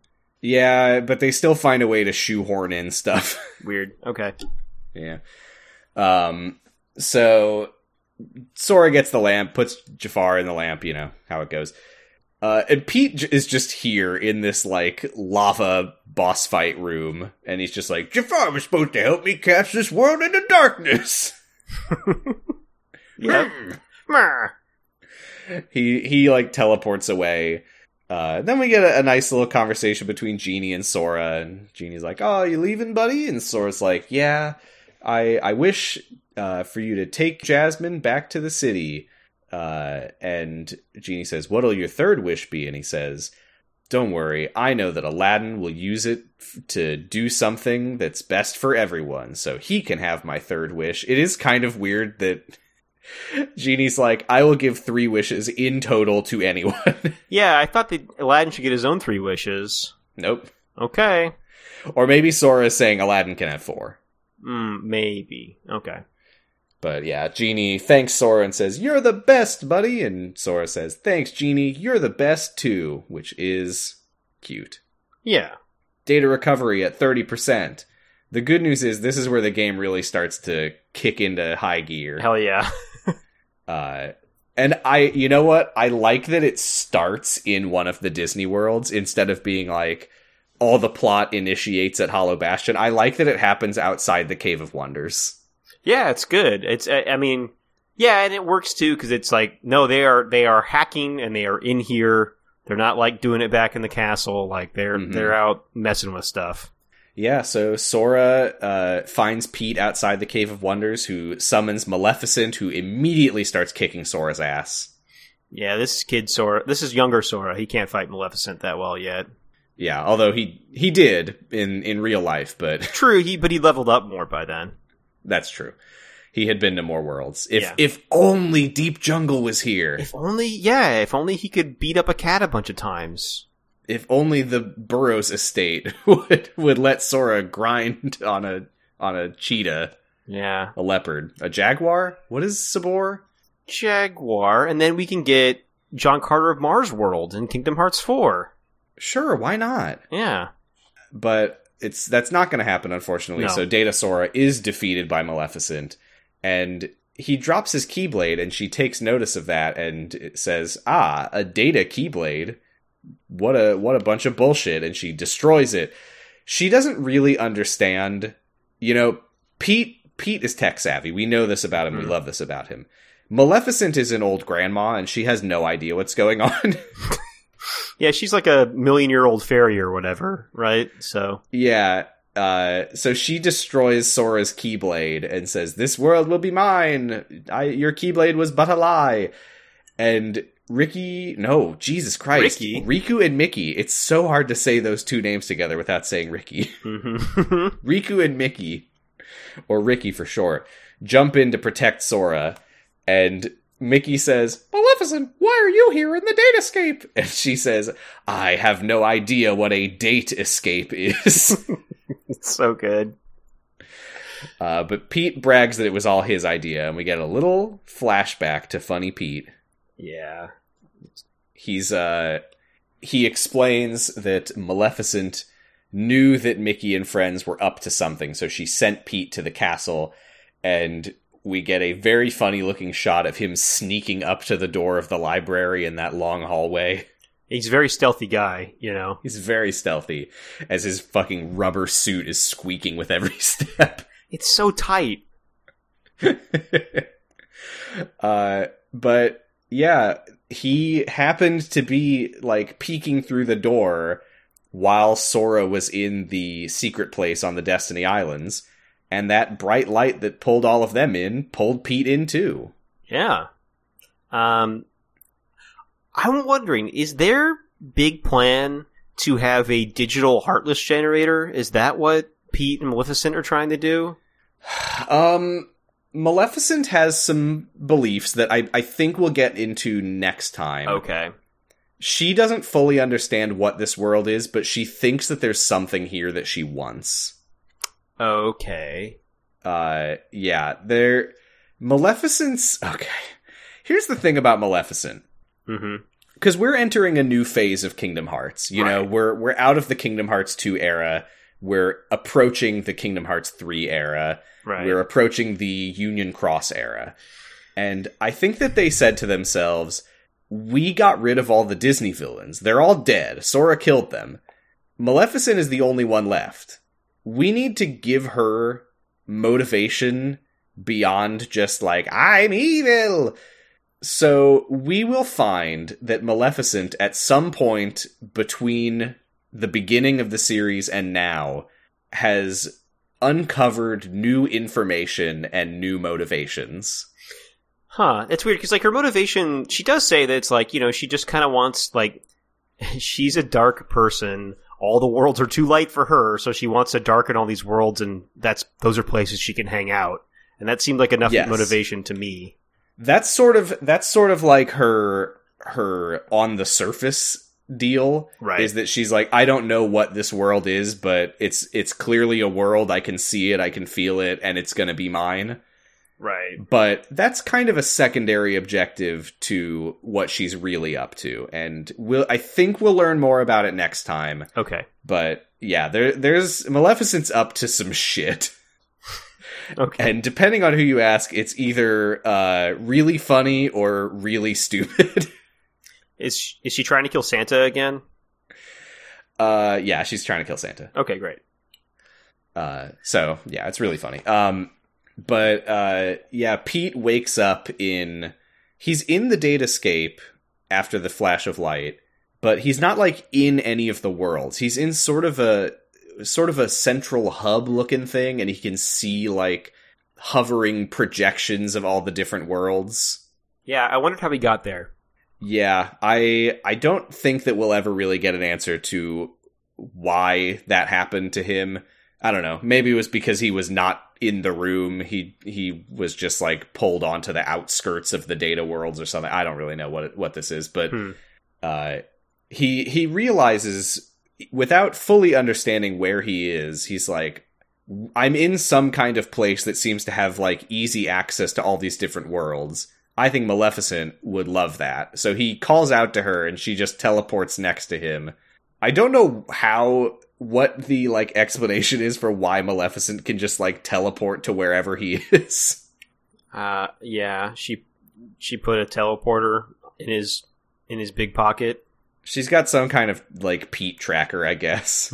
Yeah, but they still find a way to shoehorn in stuff. Weird. Okay. Yeah. Um. So Sora gets the lamp, puts Jafar in the lamp. You know how it goes. Uh, and Pete j- is just here in this like lava boss fight room, and he's just like, Jafar was supposed to help me catch this world in the darkness. Yep. He he like teleports away. Uh, then we get a, a nice little conversation between Genie and Sora, and Genie's like, oh, you leaving, buddy? And Sora's like, yeah, I I wish uh, for you to take Jasmine back to the city. Uh, and Genie says, what'll your third wish be? And he says, don't worry, I know that Aladdin will use it f- to do something that's best for everyone, so he can have my third wish. It is kind of weird that... Genie's like, I will give three wishes in total to anyone. Yeah, I thought that Aladdin should get his own three wishes. Nope. Okay. Or maybe Sora is saying Aladdin can have four. Mm, maybe. Okay. But yeah, Genie thanks Sora and says, you're the best, buddy. And Sora says, thanks, Genie. You're the best, too. Which is cute. Yeah. Data recovery at thirty percent. The good news is this is where the game really starts to kick into high gear. Hell yeah. Uh, and I, you know what? I like that it starts in one of the Disney worlds instead of being like, all the plot initiates at Hollow Bastion. I like that it happens outside the Cave of Wonders. Yeah, it's good. It's, I, I mean, yeah, and it works too, because it's like, no, they are, they are hacking and they are in here. They're not like doing it back in the castle. Like they're, mm-hmm. they're out messing with stuff. Yeah, so Sora uh, finds Pete outside the Cave of Wonders, who summons Maleficent, who immediately starts kicking Sora's ass. Yeah, this is kid Sora. This is younger Sora. He can't fight Maleficent that well yet. Yeah, although he he did in, in real life, but... True, he but he leveled up more by then. That's true. He had been to more worlds. If yeah. if only Deep Jungle was here. If only, yeah, if only he could beat up a cat a bunch of times. If only the Burroughs estate would, would let Sora grind on a on a cheetah. Yeah. A leopard. A jaguar? What is Sabor? Jaguar. And then we can get John Carter of Mars World in Kingdom Hearts four. Sure, why not? Yeah. But it's that's not going to happen, unfortunately. No. So Data Sora is defeated by Maleficent. And he drops his Keyblade, and she takes notice of that and says, ah, a Data Keyblade. What a what a bunch of bullshit, and she destroys it. She doesn't really understand, you know, Pete Pete is tech savvy. We know this about him. Mm. We love this about him. Maleficent is an old grandma, and she has no idea what's going on. Yeah, she's like a million-year-old fairy or whatever, right? So yeah, uh, so she destroys Sora's Keyblade and says, this world will be mine. I, your Keyblade was but a lie. And... Ricky, no, Jesus Christ. Ricky? Riku and Mickey. It's so hard to say those two names together without saying Ricky. Mm-hmm. Riku and Mickey, or Ricky for short, jump in to protect Sora, and Mickey says, Maleficent, why are you here in the Datascape? And she says, I have no idea what a date escape is. It's so good. Uh, but Pete brags that it was all his idea, and we get a little flashback to Funny Pete. Yeah. He's uh, he explains that Maleficent knew that Mickey and friends were up to something, so she sent Pete to the castle, and we get a very funny-looking shot of him sneaking up to the door of the library in that long hallway. He's a very stealthy guy, you know. He's very stealthy, as his fucking rubber suit is squeaking with every step. It's so tight. uh, but, yeah, he happened to be, like, peeking through the door while Sora was in the secret place on the Destiny Islands, and that bright light that pulled all of them in pulled Pete in, too. Yeah. Um... I'm wondering, is their big plan to have a digital Heartless generator? Is that what Pete and Maleficent are trying to do? Um, Maleficent has some beliefs that I, I think we'll get into next time. Okay. She doesn't fully understand what this world is, but she thinks that there's something here that she wants. Okay. Uh, yeah, there... Maleficent's... Okay. Here's the thing about Maleficent. Mm-hmm. Because we're entering a new phase of Kingdom Hearts. You right. know, we're we're out of the Kingdom Hearts two era. We're approaching the Kingdom Hearts three era. Right. We're approaching the Union Cross era. And I think that they said to themselves, we got rid of all the Disney villains. They're all dead. Sora killed them. Maleficent is the only one left. We need to give her motivation beyond just like, I'm evil! So we will find that Maleficent, at some point between the beginning of the series and now, has uncovered new information and new motivations. Huh, that's weird, because, like, her motivation, she does say that it's, like, you know, she just kind of wants, like, she's a dark person, all the worlds are too light for her, so she wants to darken all these worlds, and that's those are places she can hang out. And that seemed like enough yes. motivation to me. That's sort of that's sort of like her her on the surface deal, right? Is that she's like, I don't know what this world is, but it's it's clearly a world. I can see it, I can feel it, and it's going to be mine, right? But that's kind of a secondary objective to what she's really up to, and we'll I think we'll learn more about it next time. Okay, but yeah, there there's Maleficent's up to some shit. Okay. And depending on who you ask, it's either uh, really funny or really stupid. Is she, is she trying to kill Santa again? Uh, yeah, she's trying to kill Santa. Okay, great. Uh, so, yeah, it's really funny. Um, but, uh, yeah, Pete wakes up in... He's in the Datascape after the flash of light, but he's not, like, in any of the worlds. He's in sort of a... sort of a central hub looking thing, and he can see, like, hovering projections of all the different worlds. Yeah, I wondered how he got there. Yeah, I I don't think that we'll ever really get an answer to why that happened to him. I don't know. Maybe it was because he was not in the room. He he was just, like, pulled onto the outskirts of the data worlds or something. I don't really know what it, what this is, but hmm. uh, he he realizes... Without fully understanding where he is, he's like, I'm in some kind of place that seems to have, like, easy access to all these different worlds. I think Maleficent would love that. So he calls out to her, and she just teleports next to him. I don't know how, what the, like, explanation is for why Maleficent can just, like, teleport to wherever he is. Uh, yeah, she she put a teleporter in his in his big pocket. She's got some kind of, like, Pete tracker, I guess.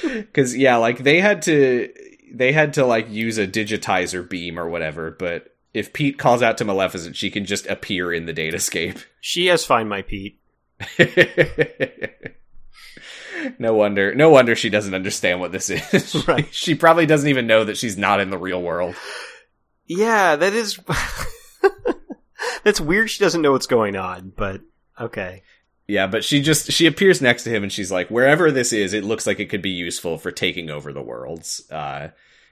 Because, yeah, like, they had to, they had to, like, use a digitizer beam or whatever, but if Pete calls out to Maleficent, she can just appear in the Datascape. She has Find My Pete. No wonder, no wonder she doesn't understand what this is. Right. She probably doesn't even know that she's not in the real world. Yeah, that is... That's weird she doesn't know what's going on, but okay. Yeah, but she just, she appears next to him and she's like, wherever this is, it looks like it could be useful for taking over the worlds. Uh,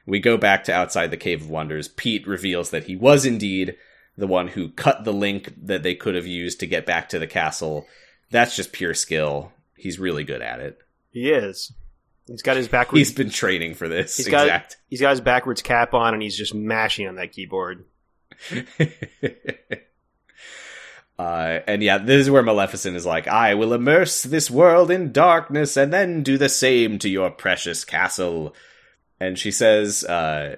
we go back to outside the Cave of Wonders. Pete reveals that he was indeed the one who cut the link that they could have used to get back to the castle. That's just pure skill. He's really good at it. He is. He's got his backwards. He's been training for this. He's got, exact. He's got his backwards cap on, and he's just mashing on that keyboard. Uh, and yeah, this is where Maleficent is like, I will immerse this world in darkness and then do the same to your precious castle. And she says, uh,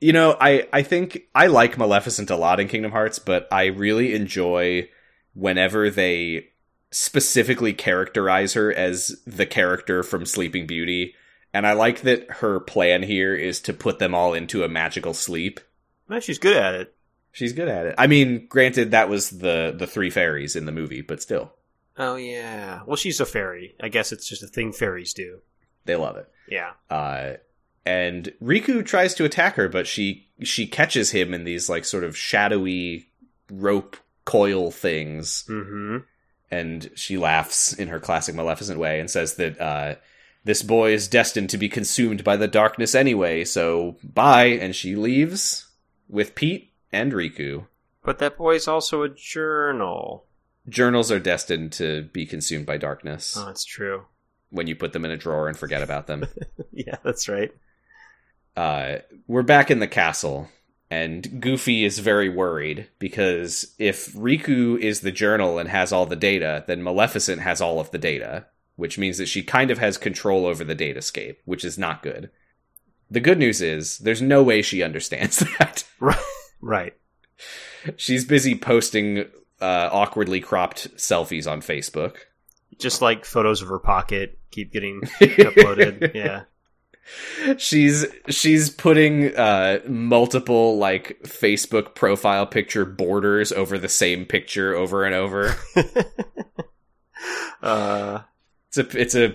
you know, I, I think I like Maleficent a lot in Kingdom Hearts, but I really enjoy whenever they specifically characterize her as the character from Sleeping Beauty. And I like that her plan here is to put them all into a magical sleep. No, she's good at it. She's good at it. I mean, granted, that was the, the three fairies in the movie, but still. Oh, yeah. Well, she's a fairy. I guess it's just a thing fairies do. They love it. Yeah. Uh, and Riku tries to attack her, but she she catches him in these, like, sort of shadowy rope coil things. Mm-hmm. And she laughs in her classic Maleficent way and says that uh, this boy is destined to be consumed by the darkness anyway, so bye. And she leaves with Pete. And Riku. But that boy's also a journal. Journals are destined to be consumed by darkness. Oh, that's true. When you put them in a drawer and forget about them. Yeah, that's right. Uh, we're back in the castle, and Goofy is very worried, because if Riku is the journal and has all the data, then Maleficent has all of the data, which means that she kind of has control over the datascape, which is not good. The good news is, there's no way she understands that. Right. Right. She's busy posting uh, awkwardly cropped selfies on Facebook. Just like photos of her pocket keep getting uploaded. Yeah. She's she's putting uh, multiple like Facebook profile picture borders over the same picture over and over. uh, it's a it's a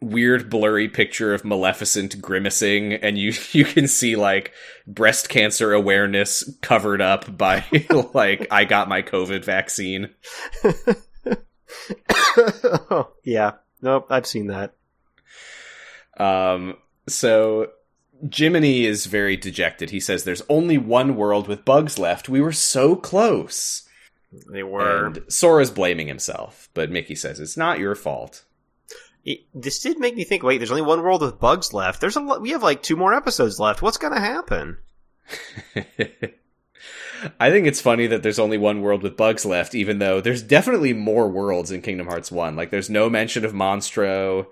weird blurry picture of Maleficent grimacing, and you you can see like breast cancer awareness covered up by like I got my COVID vaccine. Oh, yeah, nope, I've seen that. Um, so Jiminy is very dejected. He says, "There's only one world with bugs left. We were so close." They were. And Sora's blaming himself, but Mickey says it's not your fault. It, this did make me think, wait, there's only one world with bugs left. There's a lot, we have like two more episodes left. What's going to happen? I think it's funny that there's only one world with bugs left, even though there's definitely more worlds in Kingdom Hearts one. Like, there's no mention of Monstro.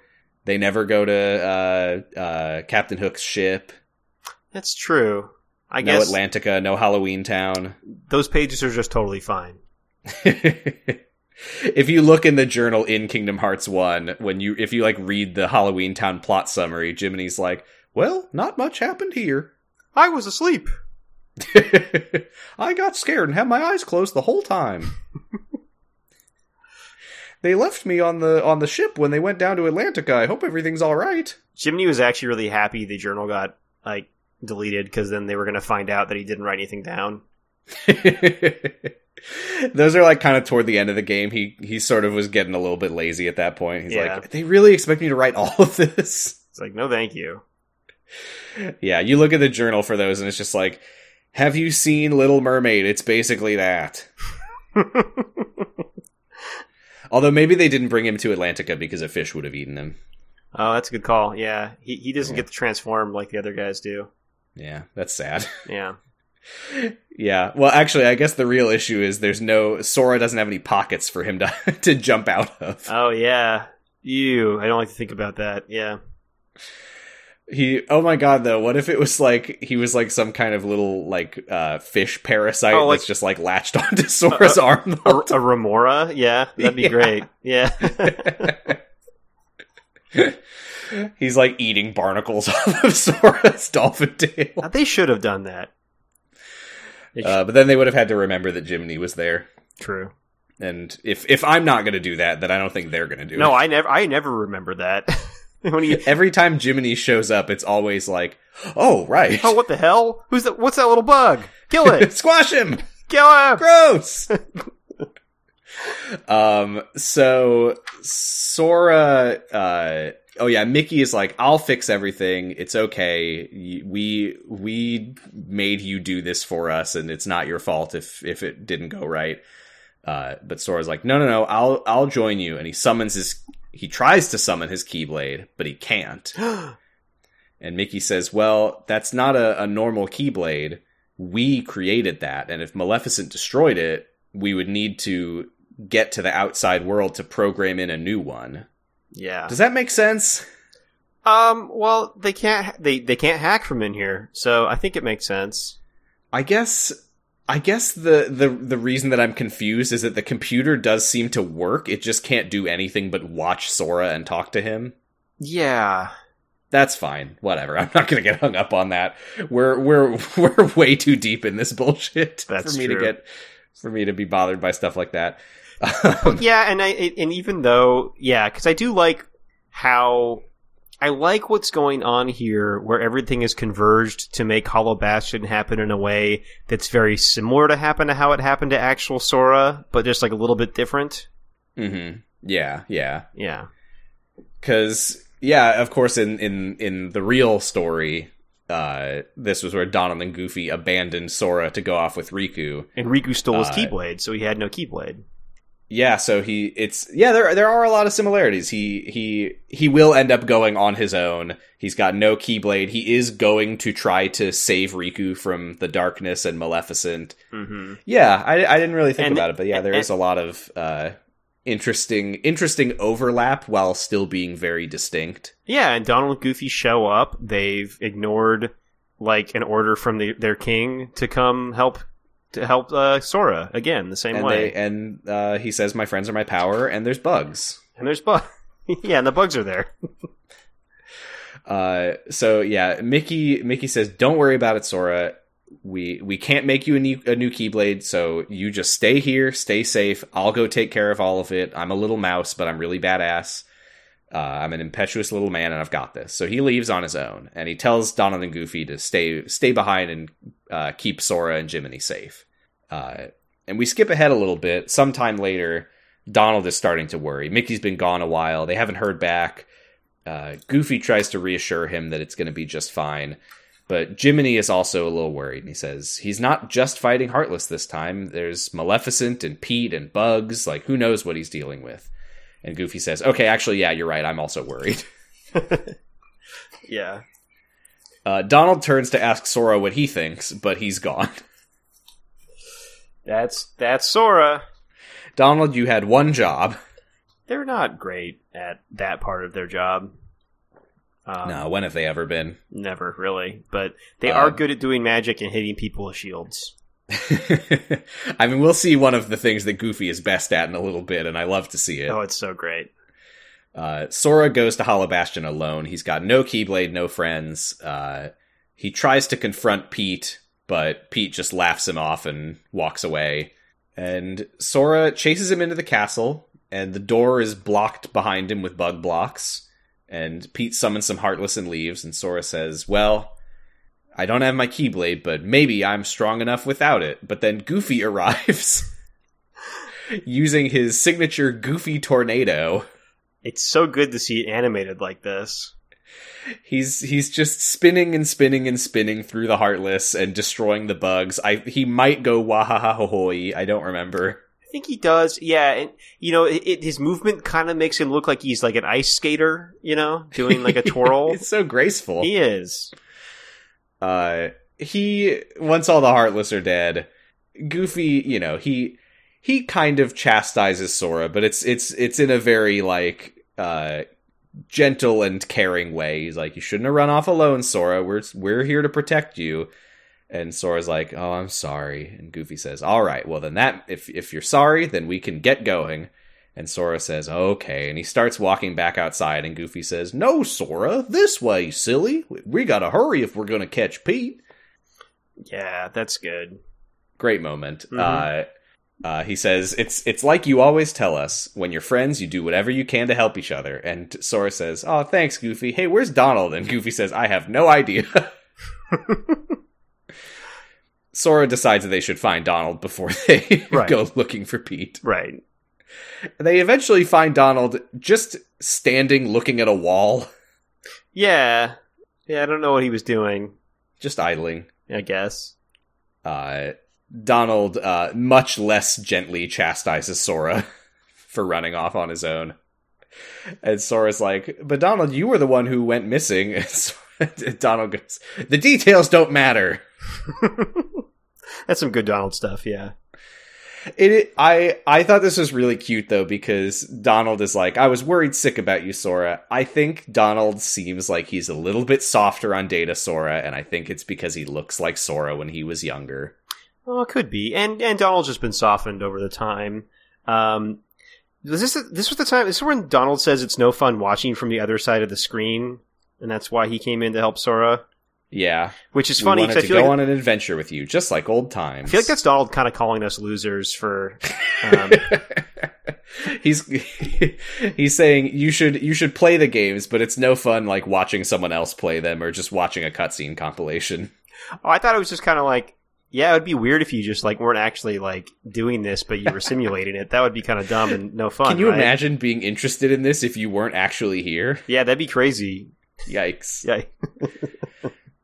They never go to uh, uh, Captain Hook's ship. That's true. I guess. No Atlantica, no Halloween Town. Those pages are just totally fine. If you look in the journal in Kingdom Hearts one, when you if you like read the Halloween Town plot summary, Jiminy's like, well, not much happened here. I was asleep. I got scared and had my eyes closed the whole time. They left me on the on the ship when they went down to Atlantica. I hope everything's all right. Jiminy was actually really happy the journal got like deleted, because then they were going to find out that he didn't write anything down. Those are like kind of toward the end of the game. He he sort of was getting a little bit lazy at that point. He's yeah. like, they really expect me to write all of this? It's like, no, thank you. Yeah, you look at the journal for those, and it's just like, have you seen Little Mermaid? It's basically that. Although maybe they didn't bring him to Atlantica because a fish would have eaten him. Oh, that's a good call. Yeah, he he doesn't yeah. get to transform like the other guys do. Yeah, that's sad. Yeah. Yeah, well, actually, I guess the real issue is there's no... Sora doesn't have any pockets for him to, to jump out of. Oh, yeah. Ew, I don't like to think about that. Yeah. He... Oh, my God, though. What if it was, like... He was, like, some kind of little, like, uh, fish parasite oh, like, that's just, like, latched onto Sora's uh, arm? A, a remora? Yeah, that'd be yeah. great. Yeah. He's, like, eating barnacles off of Sora's dolphin tail. They should have done that. Uh, but then they would have had to remember that Jiminy was there. True. And if if I'm not going to do that, then I don't think they're going to do no, it. No, I never I never remember that. When he... Every time Jiminy shows up, it's always like, oh, right. Oh, what the hell? Who's that? What's that little bug? Kill it. Squash him. Kill him. Gross. um. So, Sora... Uh, Oh yeah, Mickey is like, I'll fix everything. It's okay. We we made you do this for us, and it's not your fault if if it didn't go right. Uh, but Sora's like, no, no, no. I'll I'll join you. And he summons his he tries to summon his Keyblade, but he can't. And Mickey says, well, that's not a, a normal Keyblade. We created that, and if Maleficent destroyed it, we would need to get to the outside world to program in a new one. Yeah. Does that make sense? Um, well, they can't, they, they can't hack from in here, so I think it makes sense. I guess, I guess the, the, the reason that I'm confused is that the computer does seem to work, it just can't do anything but watch Sora and talk to him. Yeah. That's fine. Whatever. I'm not going to get hung up on that. We're, we're, we're way too deep in this bullshit That's for me true. to get, for me to be bothered by stuff like that. Um, yeah. And I, and even though, yeah, cause I do like how, I like what's going on here where everything is converged to make Hollow Bastion happen in a way that's very similar to happen to how it happened to actual Sora, but just like a little bit different. Mm-hmm. Yeah. Yeah. Yeah. Cause, yeah, of course, in, in, in the real story, uh, this was where Donald and Goofy abandoned Sora to go off with Riku. And Riku stole his uh, Keyblade, so he had no Keyblade. Yeah, so he, it's, yeah, there there are a lot of similarities. He, he, he will end up going on his own. He's got no Keyblade. He is going to try to save Riku from the darkness and Maleficent. Mm-hmm. Yeah, I, I didn't really think and, about it, but yeah, there and, is a lot of... Uh, Interesting, interesting overlap while still being very distinct. Yeah, and Donald and Goofy show up. They've ignored like an order from the, their king to come help to help uh, Sora again the same and way. They, and uh, he says, "My friends are my power," and there's bugs. And there's bugs. Yeah, and the bugs are there. uh, so yeah, Mickey Mickey says, "Don't worry about it, Sora. We we can't make you a new, a new Keyblade, so you just stay here, stay safe. I'll go take care of all of it. I'm a little mouse, but I'm really badass. Uh, I'm an impetuous little man, and I've got this." So he leaves on his own, and he tells Donald and Goofy to stay stay behind and uh, keep Sora and Jiminy safe. Uh, and we skip ahead a little bit. Sometime later, Donald is starting to worry. Mickey's been gone a while. They haven't heard back. Uh, Goofy tries to reassure him that it's going to be just fine. But Jiminy is also a little worried, and he says, he's not just fighting Heartless this time. There's Maleficent and Pete and bugs. Like, who knows what he's dealing with? And Goofy says, okay, actually, yeah, you're right. I'm also worried. Yeah. Uh, Donald turns to ask Sora what he thinks, but he's gone. That's, that's Sora. Donald, you had one job. They're not great at that part of their job. Um, no, when have they ever been? Never, really. But they um, are good at doing magic and hitting people with shields. I mean, we'll see one of the things that Goofy is best at in a little bit, and I love to see it. Oh, it's so great. Uh, Sora goes to Hollow Bastion alone. He's got no Keyblade, no friends. Uh, he tries to confront Pete, but Pete just laughs him off and walks away. And Sora chases him into the castle, and the door is blocked behind him with bug blocks. And Pete summons some Heartless and leaves, and Sora says, well, I don't have my Keyblade, but maybe I'm strong enough without it. But then Goofy arrives, using his signature Goofy tornado. It's so good to see it animated like this. He's he's just spinning and spinning and spinning through the Heartless and destroying the bugs. I He might go wahahahohoi, I don't remember. I think he does, yeah, and you know it, it, his movement kind of makes him look like he's like an ice skater, you know, doing like a twirl. It's so graceful. He is. Uh, he once all the Heartless are dead, Goofy, you know, he he kind of chastises Sora, but it's it's it's in a very like uh gentle and caring way. He's like, you shouldn't have run off alone, Sora. We're we're here to protect you. And Sora's like, oh, I'm sorry. And Goofy says, all right, well, then that, if if you're sorry, then we can get going. And Sora says, okay. And he starts walking back outside, and Goofy says, no, Sora, this way, silly. We gotta hurry if we're gonna catch Pete. Yeah, that's good. Great moment. Mm-hmm. Uh, uh, he says, it's it's like you always tell us. When you're friends, you do whatever you can to help each other. And Sora says, oh, thanks, Goofy. Hey, where's Donald? And Goofy says, I have no idea. Sora decides that they should find Donald before they right. go looking for Pete. Right. They eventually find Donald just standing looking at a wall. Yeah. Yeah, I don't know what he was doing. Just idling, I guess. Uh, Donald uh, much less gently chastises Sora for running off on his own. And Sora's like, but Donald, you were the one who went missing. And so, and Donald goes, the details don't matter. That's some good Donald stuff, yeah. It, it I I thought this was really cute though, because Donald is like, I was worried sick about you, Sora. I think Donald seems like he's a little bit softer on Data Sora, and I think it's because he looks like Sora when he was younger. Oh, it could be. And and Donald's just been softened over the time. Um was this this was the time this is when Donald says it's no fun watching from the other side of the screen, and that's why he came in to help Sora. Yeah. Which is funny. We wanted to go on an adventure with you, just like old times. I feel like that's Donald kind of calling us losers for... Um... he's he's saying you should you should play the games, but it's no fun like watching someone else play them or just watching a cutscene compilation. Oh, I thought it was just kind of like, yeah, it would be weird if you just like weren't actually like doing this, but you were simulating it. That would be kind of dumb and no fun. Can you right? imagine being interested in this if you weren't actually here? Yeah, that'd be crazy. Yikes. Yeah.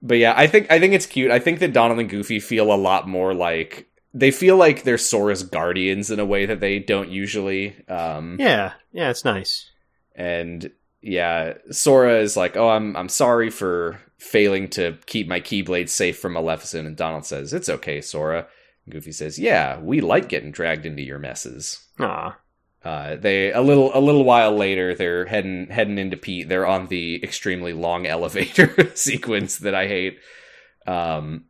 But yeah, I think I think it's cute. I think that Donald and Goofy feel a lot more like... They feel like they're Sora's guardians in a way that they don't usually. Um, yeah, yeah, it's nice. And yeah, Sora is like, oh, I'm I'm sorry for failing to keep my Keyblade safe from Maleficent. And Donald says, it's okay, Sora. And Goofy says, yeah, we like getting dragged into your messes. Aw. Uh, they a little a little while later, they're heading heading into Pete. They're on the extremely long elevator sequence that I hate. Um,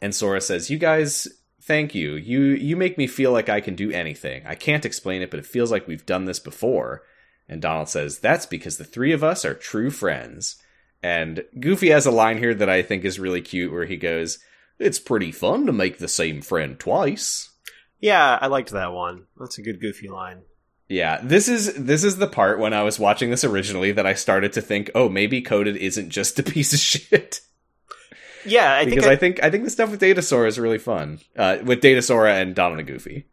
and Sora says, "You guys, thank you. You you make me feel like I can do anything. I can't explain it, but it feels like we've done this before." And Donald says, "That's because the three of us are true friends." And Goofy has a line here that I think is really cute, where he goes, "It's pretty fun to make the same friend twice." Yeah, I liked that one. That's a good Goofy line. Yeah, this is this is the part when I was watching this originally that I started to think, oh, maybe Coded isn't just a piece of shit. Yeah, I because think I, I think I think the stuff with Data Sora is really fun. Uh, with Data Sora and Donald and Goofy.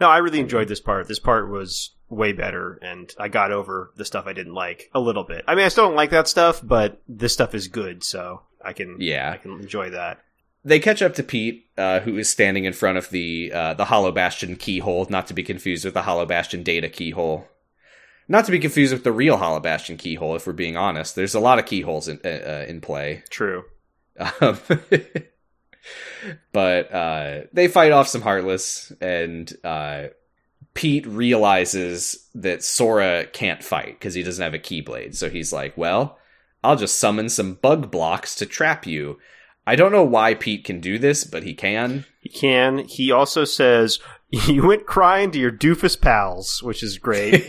No, I really enjoyed this part. This part was way better, and I got over the stuff I didn't like a little bit. I mean, I still don't like that stuff, but this stuff is good, so I can yeah. I can enjoy that. They catch up to Pete, uh, who is standing in front of the uh, the Hollow Bastion keyhole, not to be confused with the Hollow Bastion data keyhole. Not to be confused with the real Hollow Bastion keyhole, if we're being honest. There's a lot of keyholes in, uh, in play. True. Um, but uh, they fight off some Heartless, and uh, Pete realizes that Sora can't fight because he doesn't have a Keyblade. So he's like, well, I'll just summon some bug blocks to trap you. I don't know why Pete can do this, but he can. He can. He also says, you went crying to your doofus pals, which is great.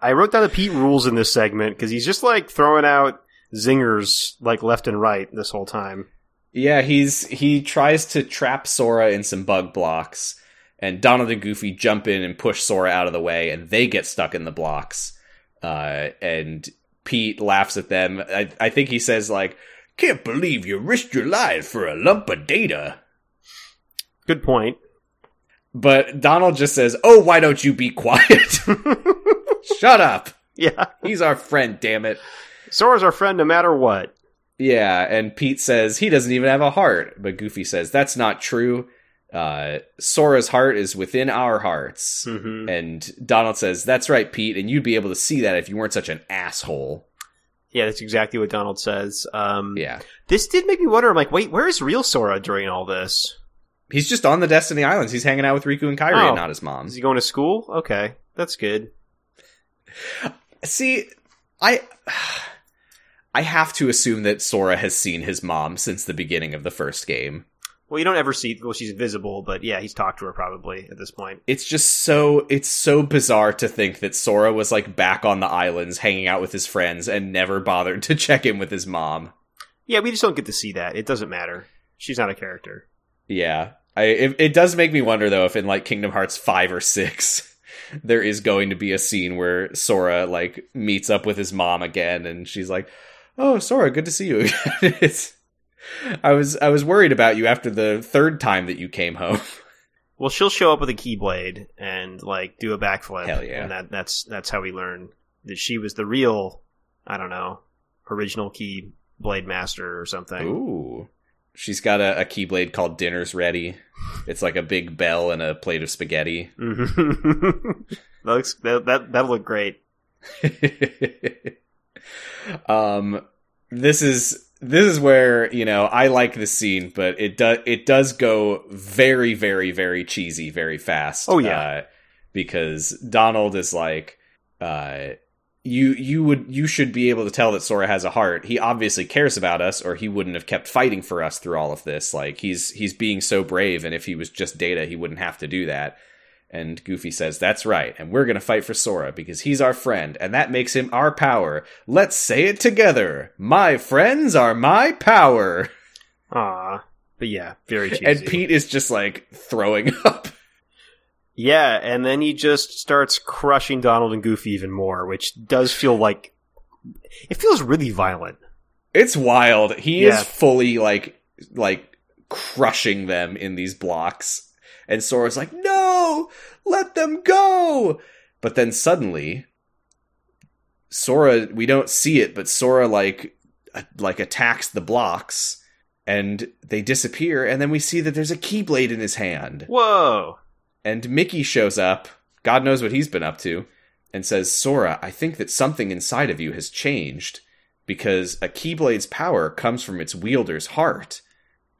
I wrote down the Pete rules in this segment because he's just like throwing out zingers like left and right this whole time. Yeah, he's he tries to trap Sora in some bug blocks, and Donald and Goofy jump in and push Sora out of the way, and they get stuck in the blocks. Uh, and Pete laughs at them. I, I think he says like, can't believe you risked your life for a lump of data. Good point. But Donald just says, oh, why don't you be quiet? Shut up. Yeah. He's our friend, damn it. Sora's our friend no matter what. Yeah, and Pete says he doesn't even have a heart. But Goofy says, that's not true. Uh, Sora's heart is within our hearts. Mm-hmm. And Donald says, that's right, Pete, and you'd be able to see that if you weren't such an asshole. Yeah, that's exactly what Donald says. Um, yeah. This did make me wonder, I'm like, wait, where is real Sora during all this? He's just on the Destiny Islands. He's hanging out with Riku and Kairi oh. and not his mom. Is he going to school? Okay, that's good. See, I I have to assume that Sora has seen his mom since the beginning of the first game. Well, you don't ever see, well, she's visible, but yeah, he's talked to her probably at this point. It's just so, it's so bizarre to think that Sora was like back on the islands hanging out with his friends and never bothered to check in with his mom. Yeah, we just don't get to see that. It doesn't matter. She's not a character. Yeah. I, it, it does make me wonder, though, if in like Kingdom Hearts five or six, there is going to be a scene where Sora like meets up with his mom again and she's like, oh, Sora, good to see you again. It's... I was I was worried about you after the third time that you came home. Well, she'll show up with a Keyblade and like do a backflip. Hell yeah. And that, that's that's how we learn that she was the real, I don't know, original Keyblade master or something. Ooh. She's got a, a Keyblade called Dinner's Ready. It's like a big bell and a plate of spaghetti. Mm-hmm. that looks that that that'll look great. um, this is this is where, you know, I like this scene, but it does it does go very, very, very cheesy, very fast. Oh yeah, uh, because Donald is like, uh, you you would you should be able to tell that Sora has a heart. He obviously cares about us, or he wouldn't have kept fighting for us through all of this. Like, he's he's being so brave, and if he was just Data, he wouldn't have to do that. And Goofy says, that's right, and we're going to fight for Sora because he's our friend, and that makes him our power. Let's say it together. My friends are my power. Aw, but yeah, very cheesy. And Pete is just, like, throwing up. Yeah, and then he just starts crushing Donald and Goofy even more, which does feel like... It feels really violent. It's wild. He yeah. is fully, like, like crushing them in these blocks. And Sora's like, no, let them go. But then suddenly, Sora, we don't see it, but Sora like, like attacks the blocks and they disappear. And then we see that there's a Keyblade in his hand. Whoa. And Mickey shows up. God knows what he's been up to. And says, Sora, I think that something inside of you has changed, because a Keyblade's power comes from its wielder's heart.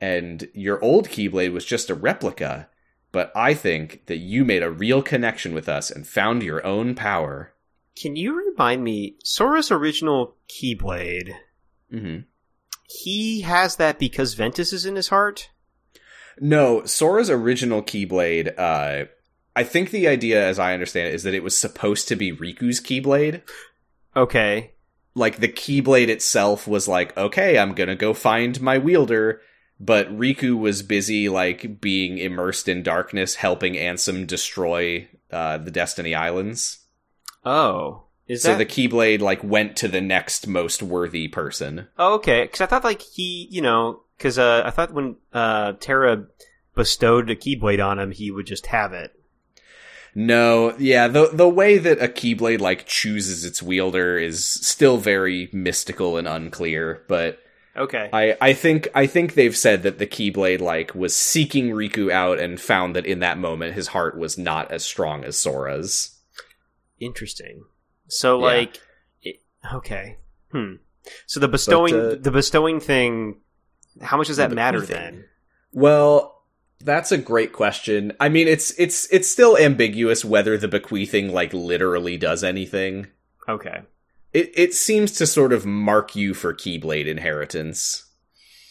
And your old Keyblade was just a replica. But I think that you made a real connection with us and found your own power. Can you remind me, Sora's original Keyblade, mm-hmm. he has that because Ventus is in his heart? No, Sora's original Keyblade, uh, I think the idea, as I understand it, is that it was supposed to be Riku's Keyblade. Okay. Like, the Keyblade itself was like, okay, I'm gonna go find my wielder. But Riku was busy, like, being immersed in darkness, helping Ansem destroy uh, the Destiny Islands. Oh. Is so that... the Keyblade, like, went to the next most worthy person. Oh, okay. Because I thought, like, he, you know... Because uh, I thought when uh, Terra bestowed a Keyblade on him, he would just have it. No, yeah, the the way that a Keyblade, like, chooses its wielder is still very mystical and unclear, but... Okay. I, I think I think they've said that the Keyblade, like, was seeking Riku out and found that in that moment his heart was not as strong as Sora's. Interesting. So, yeah. like, it, okay. Hmm. So the bestowing but, uh, the bestowing thing, how much does that matter then? Well, that's a great question. I mean, it's it's it's still ambiguous whether the bequeathing, like, literally does anything. Okay. It it seems to sort of mark you for Keyblade inheritance.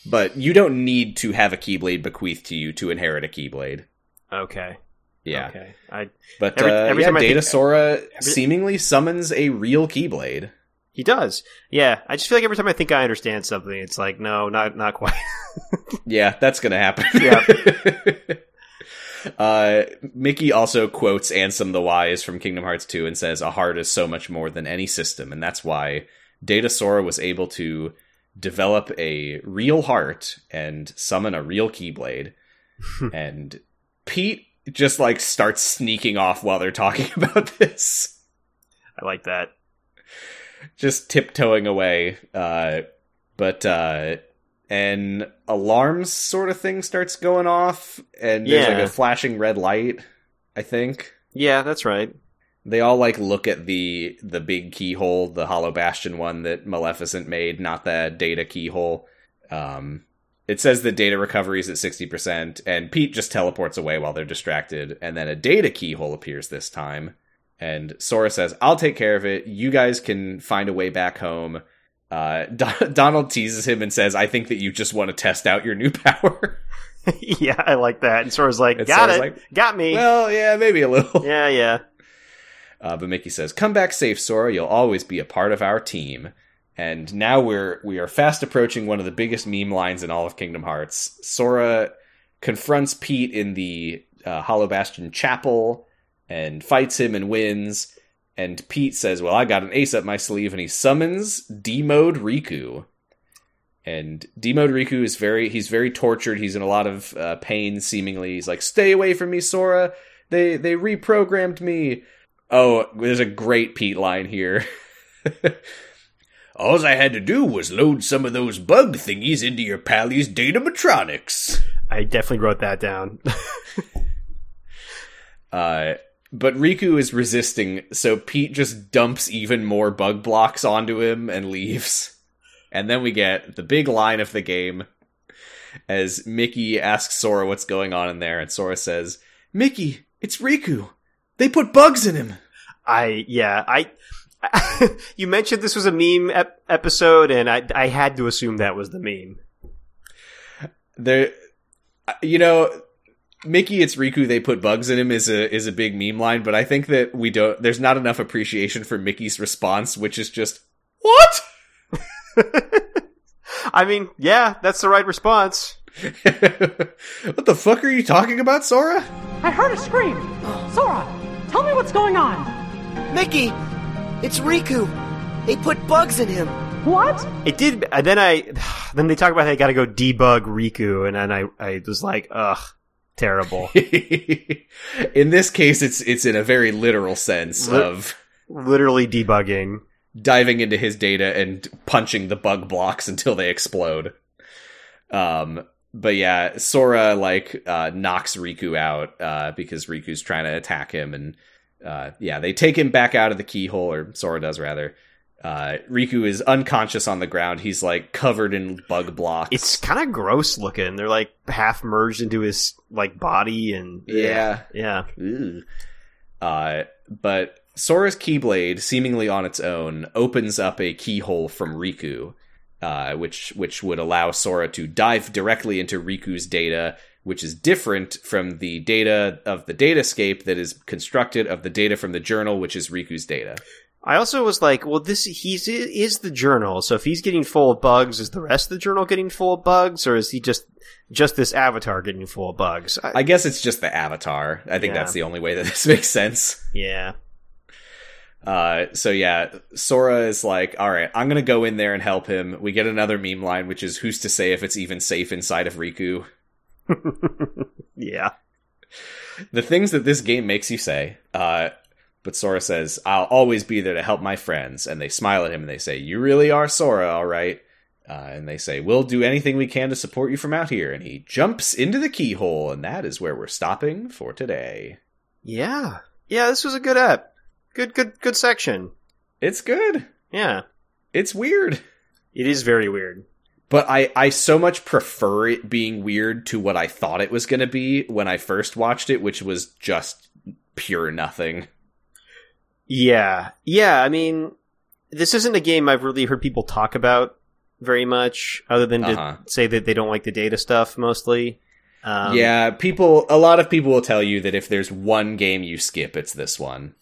But you don't need to have a Keyblade bequeathed to you to inherit a Keyblade. Okay. Yeah. Okay. I, but every, uh, every yeah, time Data I think, Sora every, seemingly summons a real Keyblade. He does. Yeah. I just feel like every time I think I understand something, it's like, no, not not quite. Yeah, that's going to happen. Yeah. Uh, Mickey also quotes Ansem the Wise from Kingdom Hearts two and says, a heart is so much more than any system, and that's why Data Sora was able to develop a real heart and summon a real Keyblade. And Pete just, like, starts sneaking off while they're talking about this. I like that. Just tiptoeing away. Uh, but, uh... and alarms sort of thing starts going off, and there's yeah. like a flashing red light, I think. Yeah, that's right. They all, like, look at the the big keyhole, the Hollow Bastion one that Maleficent made, not the Data keyhole. Um, it says the Data recovery is at sixty percent, and Pete just teleports away while they're distracted, and then a Data keyhole appears this time, and Sora says, I'll take care of it, you guys can find a way back home. Uh, Don- Donald teases him and says, I think that you just want to test out your new power. Yeah, I like that. And Sora's like, and got Sora's it. Like, got me. Well, yeah, maybe a little. Yeah, yeah. Uh, but Mickey says, come back safe, Sora. You'll always be a part of our team. And now we're, we are fast approaching one of the biggest meme lines in all of Kingdom Hearts. Sora confronts Pete in the uh, Hollow Bastion chapel and fights him and wins. And Pete says, well, I got an ace up my sleeve, and he summons Demode Riku. And Demode Riku is very, he's very tortured. He's in a lot of uh, pain, seemingly. He's like, stay away from me, Sora. They they reprogrammed me. Oh, there's a great Pete line here. All I had to do was load some of those bug thingies into your pally's datamatronics. I definitely wrote that down. uh... But Riku is resisting, so Pete just dumps even more bug blocks onto him and leaves. And then we get the big line of the game as Mickey asks Sora what's going on in there, and Sora says, "Mickey, it's Riku. They put bugs in him." I, yeah, I... I you mentioned this was a meme ep- episode, and I, I had to assume that was the meme. There, you know... Mickey, it's Riku, they put bugs in him is a is a big meme line, but I think that we don't there's not enough appreciation for Mickey's response, which is just what? I mean, yeah, that's the right response. What the fuck are you talking about, Sora? I heard a scream. Sora, tell me what's going on. Mickey, it's Riku. They put bugs in him. What? It did, and then I then they talk about how they gotta go debug Riku, and then I, I was like, ugh. Terrible. In this case, it's it's in a very literal sense L- of... Literally debugging. Diving into his data and punching the bug blocks until they explode. Um, but yeah, Sora, like, uh, knocks Riku out uh, because Riku's trying to attack him. And uh, yeah, they take him back out of the keyhole, or Sora does, rather. Uh, Riku is unconscious on the ground. He's, like, covered in bug blocks. It's kind of gross looking. They're, like, half merged into his, like, body and... Yeah. Yeah. Ooh. Uh, but Sora's Keyblade, seemingly on its own, opens up a keyhole from Riku, uh, which, which would allow Sora to dive directly into Riku's data, which is different from the data of the Datascape that is constructed of the data from the journal, which is Riku's data. I also was like, well, this he's is the journal, so if he's getting full of bugs, is the rest of the journal getting full of bugs, or is he just just this avatar getting full of bugs? I, I guess it's just the avatar. I think yeah. That's the only way that this makes sense. Yeah. Uh, so yeah, Sora is like, all right, I'm going to go in there and help him. We get another meme line, which is, who's to say if it's even safe inside of Riku? Yeah. The things that this game makes you say, uh... But Sora says, "I'll always be there to help my friends." And they smile at him and they say, "You really are Sora, all right." Uh, and they say, "We'll do anything we can to support you from out here." And he jumps into the keyhole. And that is where we're stopping for today. Yeah. Yeah, this was a good ep. Good, good, good section. It's good. Yeah. It's weird. It is very weird. But I, I so much prefer it being weird to what I thought it was going to be when I first watched it, which was just pure nothing. Yeah, yeah, I mean, this isn't a game I've really heard people talk about very much, other than to uh-huh. say that they don't like the data stuff, mostly. Um, yeah, people, a lot of people will tell you that if there's one game you skip, it's this one.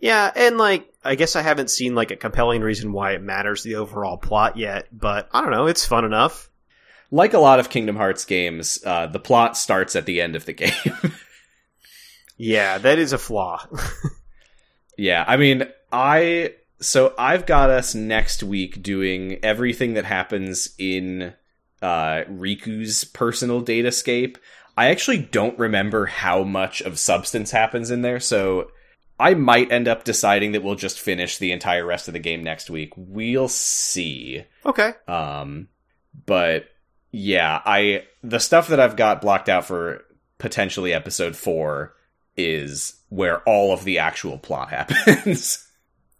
Yeah, and, like, I guess I haven't seen, like, a compelling reason why it matters to the overall plot yet, but, I don't know, it's fun enough. Like a lot of Kingdom Hearts games, uh, the plot starts at the end of the game. Yeah, that is a flaw. Yeah, I mean, I... So I've got us next week doing everything that happens in uh, Riku's personal datascape. I actually don't remember how much of substance happens in there, so I might end up deciding that we'll just finish the entire rest of the game next week. We'll see. Okay. Um, but, yeah, I the stuff that I've got blocked out for potentially episode four is... where all of the actual plot happens.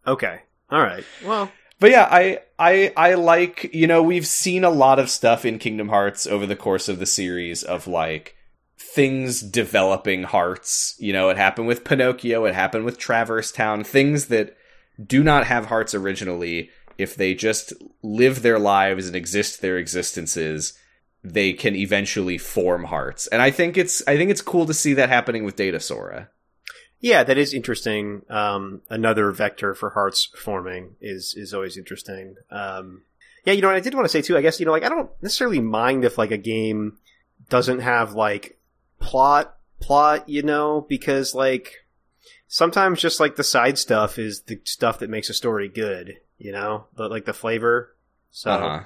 Okay. All right. Well, but yeah, I, I, I like, you know, we've seen a lot of stuff in Kingdom Hearts over the course of the series of like things developing hearts. You know, it happened with Pinocchio. It happened with Traverse Town, things that do not have hearts originally. If they just live their lives and exist their existences, they can eventually form hearts. And I think it's, I think it's cool to see that happening with Data Sora. Yeah, that is interesting. Um, another vector for hearts forming is is always interesting. Um, yeah, you know, and I did want to say, too, I guess, you know, like, I don't necessarily mind if, like, a game doesn't have, like, plot, plot, you know, because, like, sometimes just, like, the side stuff is the stuff that makes a story good, you know, but, like, the flavor. So, uh-huh.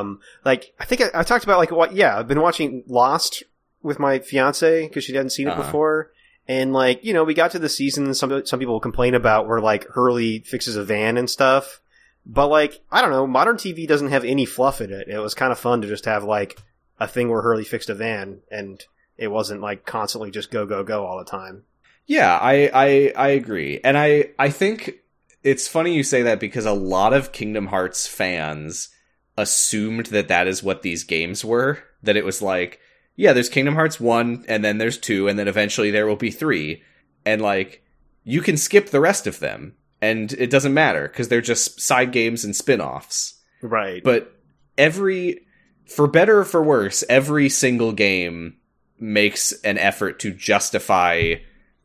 um, like, I think I, I talked about, like, what, yeah, I've been watching Lost with my fiance because she hadn't seen uh-huh. it before. And, like, you know, we got to the season some some people complain about where, like, Hurley fixes a van and stuff. But, like, I don't know, modern T V doesn't have any fluff in it. It was kind of fun to just have, like, a thing where Hurley fixed a van, and it wasn't, like, constantly just go, go, go all the time. Yeah, I, I I agree. And I I think it's funny you say that because a lot of Kingdom Hearts fans assumed that that is what these games were. That it was like, yeah, there's Kingdom Hearts one, and then there's two, and then eventually there will be three. And, like, you can skip the rest of them, and it doesn't matter, because they're just side games and spin-offs. Right. But every, for better or for worse, every single game makes an effort to justify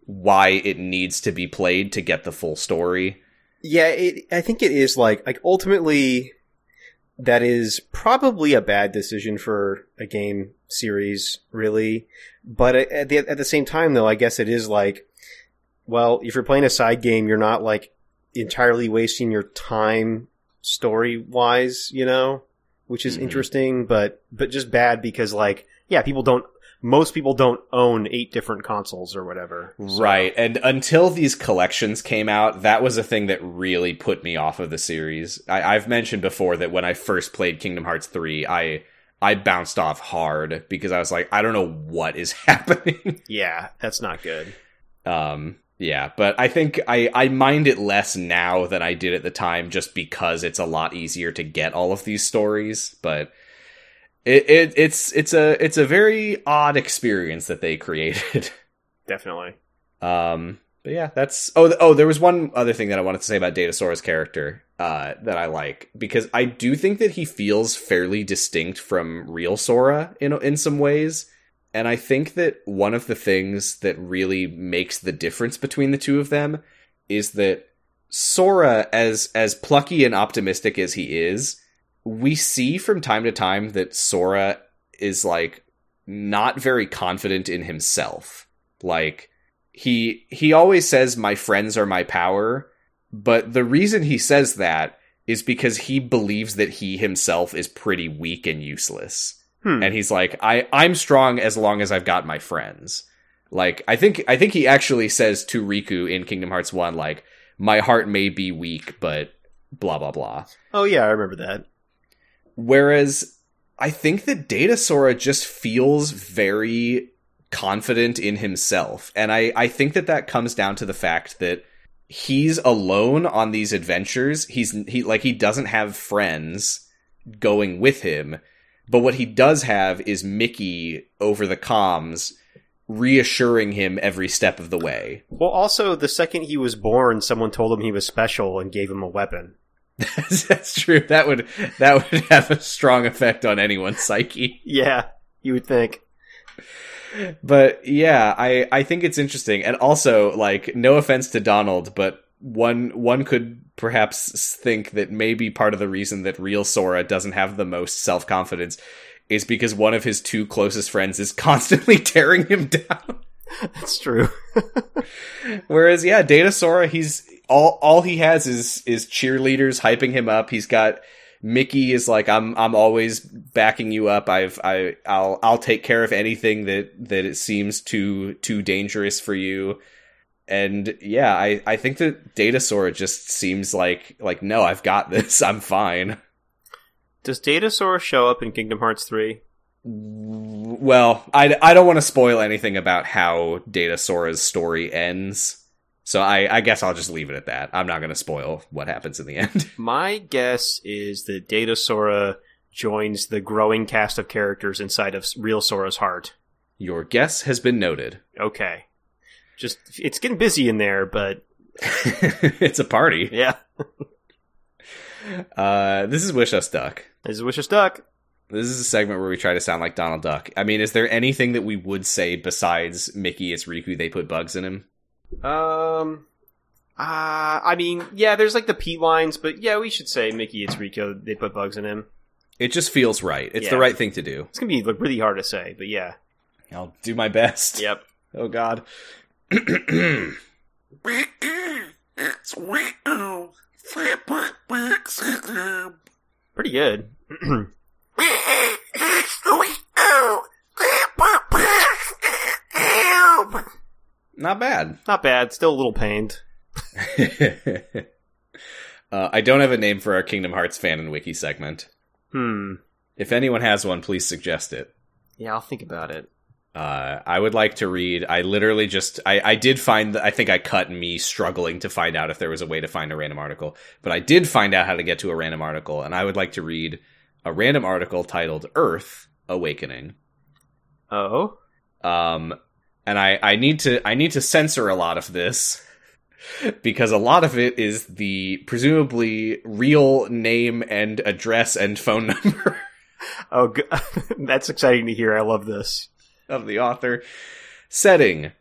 why it needs to be played to get the full story. Yeah, it, I think it is like, like ultimately, that is probably a bad decision for a game series, really. But at the, at the same time, though, I guess it is like, well, if you're playing a side game, you're not like entirely wasting your time story-wise, you know, which is mm-hmm. interesting, but but just bad because, like, yeah, people don't. Most people don't own eight different consoles or whatever. So. Right, and until these collections came out, that was a thing that really put me off of the series. I, I've mentioned before that when I first played Kingdom Hearts three, I I bounced off hard because I was like, I don't know what is happening. Yeah, that's not good. Um, yeah, but I think I, I mind it less now than I did at the time just because it's a lot easier to get all of these stories, but... It, it it's it's a it's a very odd experience that they created. Definitely. Um, but yeah, that's oh oh there was one other thing that I wanted to say about Data Sora's character uh, that I like because I do think that he feels fairly distinct from real Sora in in some ways, and I think that one of the things that really makes the difference between the two of them is that Sora, as as plucky and optimistic as he is. We see from time to time that Sora is, like, not very confident in himself. Like, he he always says, my friends are my power, but the reason he says that is because he believes that he himself is pretty weak and useless. Hmm. And he's like, I, I'm strong as long as I've got my friends. Like, I think I think he actually says to Riku in Kingdom Hearts one, like, my heart may be weak, but blah, blah, blah. Oh, yeah, I remember that. Whereas I think that Data Sora just feels very confident in himself. And I, I think that that comes down to the fact that he's alone on these adventures. He's he like he doesn't have friends going with him. But what he does have is Mickey over the comms reassuring him every step of the way. Well, also, the second he was born, someone told him he was special and gave him a weapon. That's true. That would that would have a strong effect on anyone's psyche. Yeah, you would think. But yeah, I, I think it's interesting. And also, like, no offense to Donald, but one one could perhaps think that maybe part of the reason that real Sora doesn't have the most self-confidence is because one of his two closest friends is constantly tearing him down. That's true. Whereas, yeah, Data Sora, he's all all he has is is cheerleaders hyping him up. He's got Mickey is like, I'm I'm always backing you up. I've I I'll I'll take care of anything that, that it seems too too dangerous for you. And yeah, I, I think that Data Sora just seems like like no, I've got this. I'm fine. Does Data Sora show up in Kingdom Hearts three? Well, I, I don't want to spoil anything about how Data Sora's story ends, so I, I guess I'll just leave it at that. I'm not going to spoil what happens in the end. My guess is that Data Sora joins the growing cast of characters inside of real Sora's heart. Your guess has been noted. Okay. Just, it's getting busy in there, but... It's a party. Yeah. uh, this is Wish Us Duck. This is Wish Us Duck. This is a segment where we try to sound like Donald Duck. I mean, is there anything that we would say besides Mickey, it's Riku, they put bugs in him? Um, uh, I mean, yeah, there's like the Pete lines, but yeah, we should say Mickey, it's Riku, they put bugs in him. It just feels right. It's yeah. the right thing to do. It's going to be like really hard to say, but yeah. I'll do my best. Yep. Oh, God. Riku, it's Riku, they put bugs in him. Pretty good. Not bad. Not bad. Still a little pained. uh, I don't have a name for our Kingdom Hearts fan and wiki segment. Hmm. If anyone has one, please suggest it. Yeah, I'll think about it. Uh, I would like to read. I literally just, I, I did find, I think I cut me struggling to find out if there was a way to find a random article, but I did find out how to get to a random article, and I would like to read a random article titled Earth Awakening. Oh. Um, and I, I need to, I need to censor a lot of this because a lot of it is the presumably real name and address and phone number. Oh, that's exciting to hear. I love this. Of the author. Setting.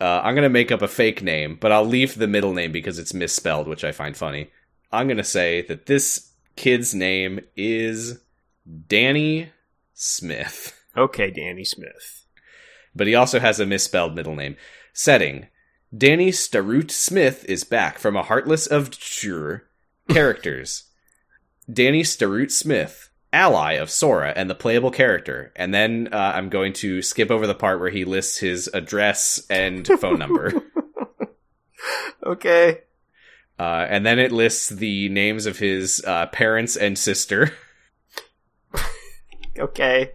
Uh, I'm going to make up a fake name, but I'll leave the middle name because it's misspelled, which I find funny. I'm going to say that this kid's name is Danny Smith. Okay, Danny Smith. But he also has a misspelled middle name. Setting. Danny Starut Smith is back from a Heartless of Jure. Characters. Danny Starut Smith. Ally of Sora and the playable character. And then uh, I'm going to skip over the part where he lists his address and phone number. Okay. Uh, and then it lists the names of his uh, parents and sister. Okay.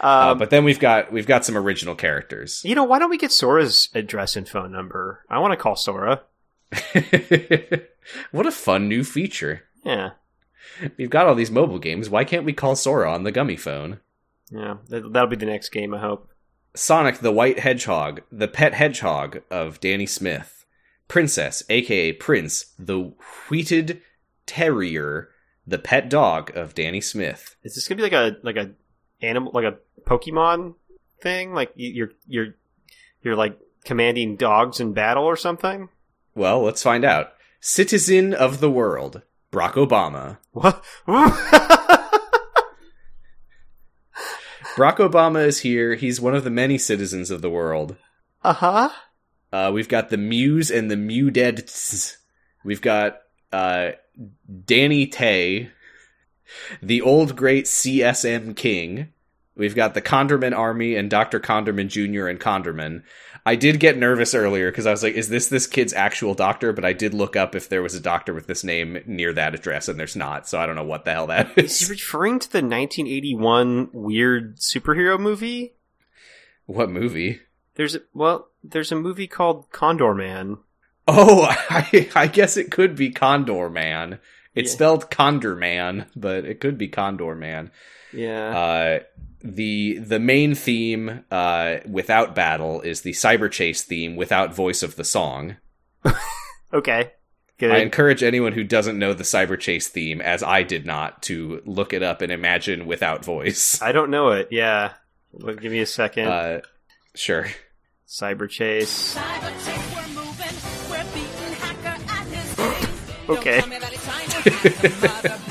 Um, uh, but then we've got we've got some original characters. You know, why don't we get Sora's address and phone number? I want to call Sora. What a fun new feature. Yeah. We've got all these mobile games. Why can't we call Sora on the gummy phone? Yeah, that'll be the next game, I hope. Sonic the White Hedgehog, the pet hedgehog of Danny Smith. Princess, a k a. Prince, the Wheated Terrier, the pet dog of Danny Smith. Is this going to be like a like a animal, like a Pokemon thing? Like you're you're you're like commanding dogs in battle or something? Well, let's find out. Citizen of the world. Barack Obama. What? Barack Obama is here. He's one of the many citizens of the world. Uh-huh. Uh, we've got the Muse and the Mudeds. We've got uh, Danny Tay, the old great C S M King. We've got the Condorman Army and Doctor Condorman Junior and Condorman. I did get nervous earlier because I was like, is this this kid's actual doctor? But I did look up if there was a doctor with this name near that address, and there's not. So I don't know what the hell that is. Is he referring to the nineteen eighty-one weird superhero movie? What movie? There's a, well, there's a movie called Condor Man. Oh, I, I guess it could be Condor Man. It's yeah. Spelled Condor Man, but it could be Condor Man. Yeah. Uh, the the main theme uh, without battle is the Cyber Chase theme without voice of the song. Okay. Good. I encourage anyone who doesn't know the Cyber Chase theme, as I did not, to look it up and imagine without voice. I don't know it. Yeah. Give me a second. Uh, sure. Cyber Chase. Cyber Chase, we're moving. We're beating hacker at his okay.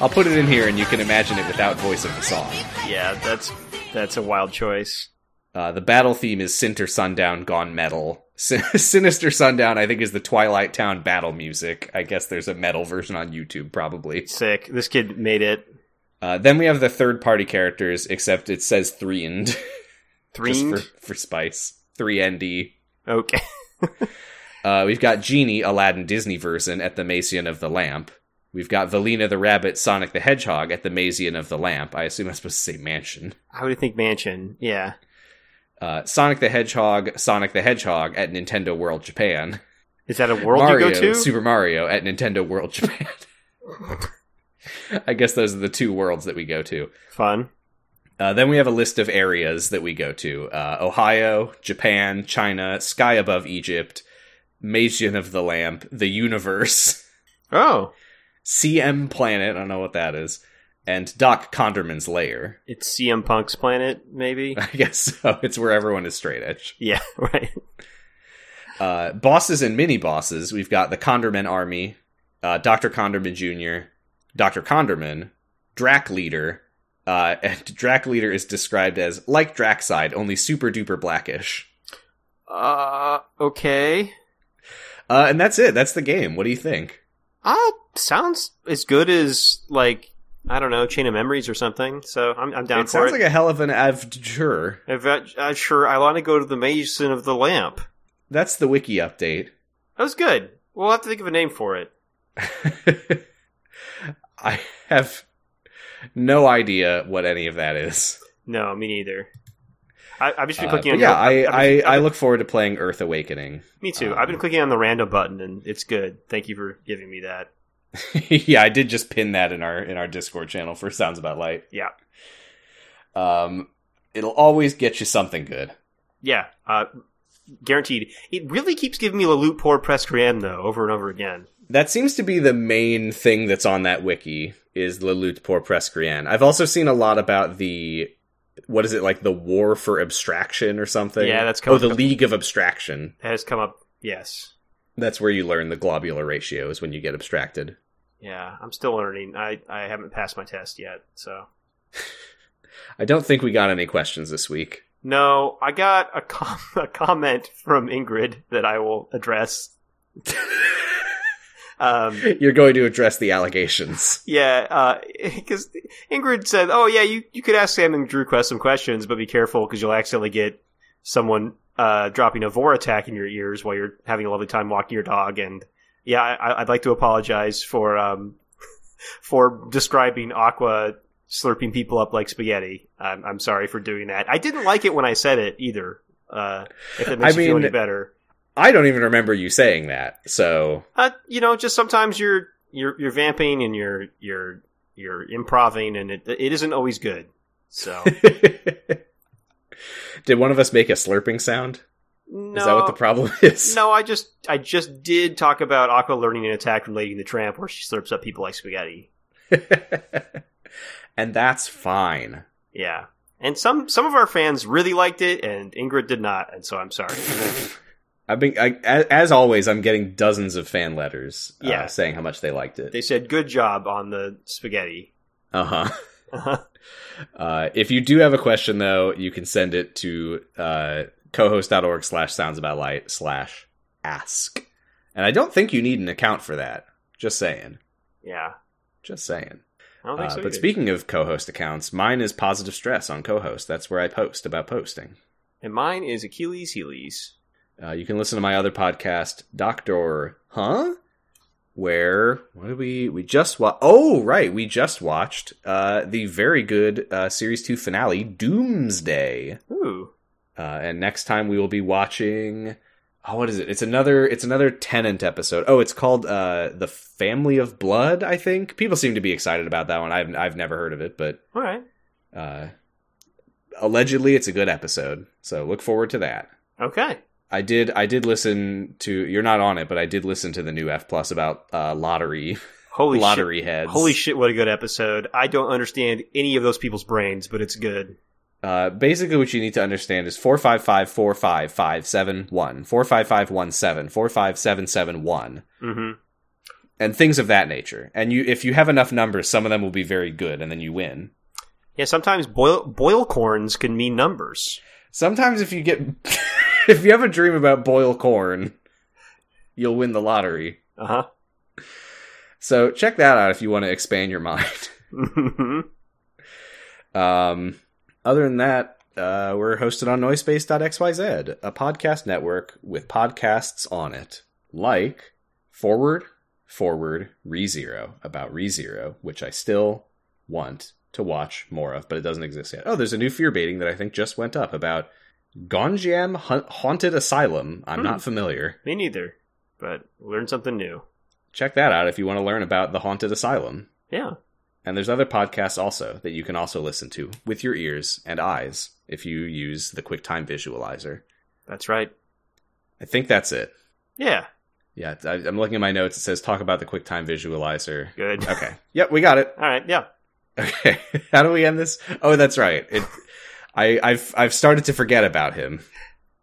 I'll put it in here and you can imagine it without voice of the song. Yeah, that's that's a wild choice. Uh, the battle theme is Sinter Sundown Gone Metal. Sin- Sinister Sundown, I think, is the Twilight Town battle music. I guess there's a metal version on YouTube, probably. Sick. This kid made it. Uh, then we have the third-party characters, except it says Threend. Threend? Just for, for spice. Threend-y. Okay. Uh, we've got Genie, Aladdin Disney version, at the Maison of the Lamp. We've got Velina the Rabbit, Sonic the Hedgehog, at the Maison of the Lamp. I assume I'm supposed to say mansion. I would think mansion, yeah. Uh, Sonic the Hedgehog, Sonic the Hedgehog, at Nintendo World Japan. Is that a world Mario, you go to? Super Mario, at Nintendo World Japan. I guess those are the two worlds that we go to. Fun. Uh, then we have a list of areas that we go to. Uh, Ohio, Japan, China, Sky Above Egypt, Maison of the Lamp, the Universe. Oh. C M Planet, I don't know what that is. And Doc Condorman's Lair. It's C M Punk's planet, maybe? I guess so. It's where everyone is straight edge. Yeah, right. Uh, bosses and mini-bosses. We've got the Condorman Army, uh, Doctor Condorman Junior, Doctor Condorman, Drac Leader. Uh, and Drac Leader is described as, like Dracside, only super-duper blackish. Uh, okay. Uh, and that's it. That's the game. What do you think? Uh, sounds as good as, like, I don't know, Chain of Memories or something. So I'm, I'm down it for it. It sounds like a hell of an adventure. Adventure. I want to go to the Maison of the Lamp. That's the wiki update. That was good. We'll have to think of a name for it. I have no idea what any of that is. No, me neither. I, I've just been clicking uh, on... Yeah, I, I, I, I look forward to playing Earth Awakening. Me too. Um, I've been clicking on the random button, and it's good. Thank you for giving me that. Yeah, I did just pin that in our in our Discord channel for Sounds About Light. Yeah. Um, it'll always get you something good. Yeah, uh, guaranteed. It really keeps giving me Leloup Pour Prescriam, though, over and over again. That seems to be the main thing that's on that wiki, is Leloup Pour Prescriam. I've also seen a lot about the... What is it, like the War for Abstraction or something? Yeah, that's come oh, up. Oh, the League of Abstraction. That has come up, yes. That's where you learn the globular ratio, is when you get abstracted. Yeah, I'm still learning. I, I haven't passed my test yet, so... I don't think we got any questions this week. No, I got a, com- a comment from Ingrid that I will address. Um, You're going to address the allegations. Yeah, because uh, Ingrid said, oh yeah, you, you could ask Sam and Drew Quest some questions, but be careful because you'll accidentally get someone uh, dropping a vor attack in your ears while you're having a lovely time walking your dog. And yeah, I, I'd like to apologize for um, for describing Aqua slurping people up like spaghetti. I'm, I'm sorry for doing that. I didn't like it when I said it either, uh, if it makes I you mean, feel any better. I don't even remember you saying that. So, uh, you know, just sometimes you're you're you're vamping and you're you're you're improvising, and it it isn't always good. So, did one of us make a slurping sound? No, is that what the problem is? No, I just I just did talk about Aqua learning an attack from Lady and the Tramp, where she slurps up people like spaghetti, and that's fine. Yeah, and some some of our fans really liked it, and Ingrid did not, and so I'm sorry. I've been, I, as always, I'm getting dozens of fan letters uh, yeah. saying how much they liked it. They said, good job on the spaghetti. Uh-huh. Uh-huh. Uh, if you do have a question, though, you can send it to uh, cohost.org slash soundsaboutlight slash ask. And I don't think you need an account for that. Just saying. Yeah. Just saying. I don't think uh, so but either. Speaking of co-host accounts, mine is Positive Stress on co-host. That's where I post about posting. And mine is Achilles Heelys. Uh, you can listen to my other podcast, Doctor Huh? Where, what did we, we just watched, oh, right, we just watched uh, the very good uh, Series two finale, Doomsday. Ooh. Uh, and next time we will be watching, oh, what is it? It's another, it's another Tennant episode. Oh, it's called uh, The Family of Blood, I think. People seem to be excited about that one. I've, I've never heard of it, but. All right. Uh, allegedly, it's a good episode. So look forward to that. Okay. I did I did listen to, you're not on it, but I did listen to the new F Plus about uh, lottery Holy lottery shit. heads. Holy shit, what a good episode. I don't understand any of those people's brains, but it's good. Uh, basically what you need to understand is four five five four five five seven one, four five five one seven, four five seven seven one. Mm-hmm. And things of that nature. And you if you have enough numbers, some of them will be very good, and then you win. Yeah, sometimes boil boil corns can mean numbers. Sometimes if you get... If you have a dream about boil corn, you'll win the lottery. Uh-huh. So check that out if you want to expand your mind. um, other than that, uh, we're hosted on noisepace dot x y z, a podcast network with podcasts on it, like Forward, Forward, ReZero, about ReZero, which I still want to watch more of, but it doesn't exist yet. Oh, there's a new fear baiting that I think just went up about... Gonjiam ha- Haunted Asylum. I'm hmm. not familiar. Me neither, but learn something new. Check that out if you want to learn about the Haunted Asylum. Yeah. And there's other podcasts also that you can also listen to with your ears and eyes if you use the QuickTime Visualizer. That's right. I think that's it. Yeah. Yeah, I, I'm looking at my notes. It says talk about the QuickTime Visualizer. Good. Okay. Yep, we got it. All right, yeah. Okay. How do we end this? Oh, that's right. It... I, I've I've started to forget about him.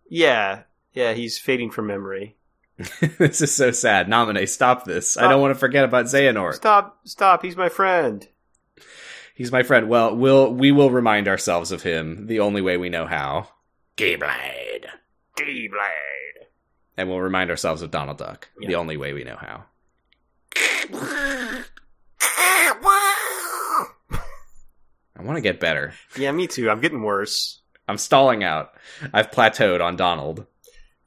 Yeah. Yeah, he's fading from memory. This is so sad. Naminé, stop this. Stop. I don't want to forget about Xehanort. Stop. Stop. He's my friend. He's my friend. Well, we'll we will remind ourselves of him the only way we know how. Keyblade. Keyblade. And we'll remind ourselves of Donald Duck yeah. the only way we know how. I want to get better. Yeah, me too. I'm getting worse. I'm stalling out. I've plateaued on Donald.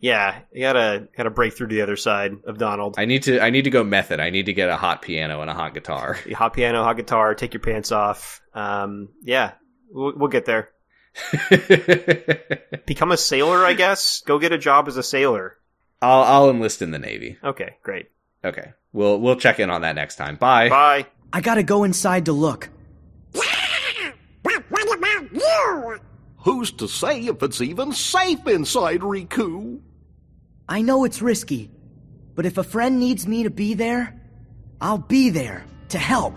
Yeah, you gotta gotta break through to the other side of Donald. I need to I need to go method. I need to get a hot piano and a hot guitar. Hot piano, hot guitar. Take your pants off. Um, yeah, we'll, we'll get there. Become a sailor, I guess. Go get a job as a sailor. I'll I'll enlist in the Navy. Okay, great. Okay, we'll we'll check in on that next time. Bye. Bye. I gotta go inside to look. But what about you? Who's to say if it's even safe inside, Riku? I know it's risky, but if a friend needs me to be there, I'll be there to help.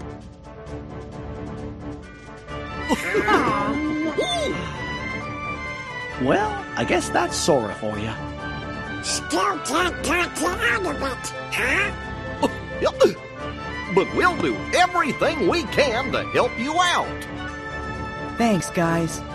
Well, I guess that's Sora for you. Still can't talk you out of it, huh? But we'll do everything we can to help you out. Thanks, guys.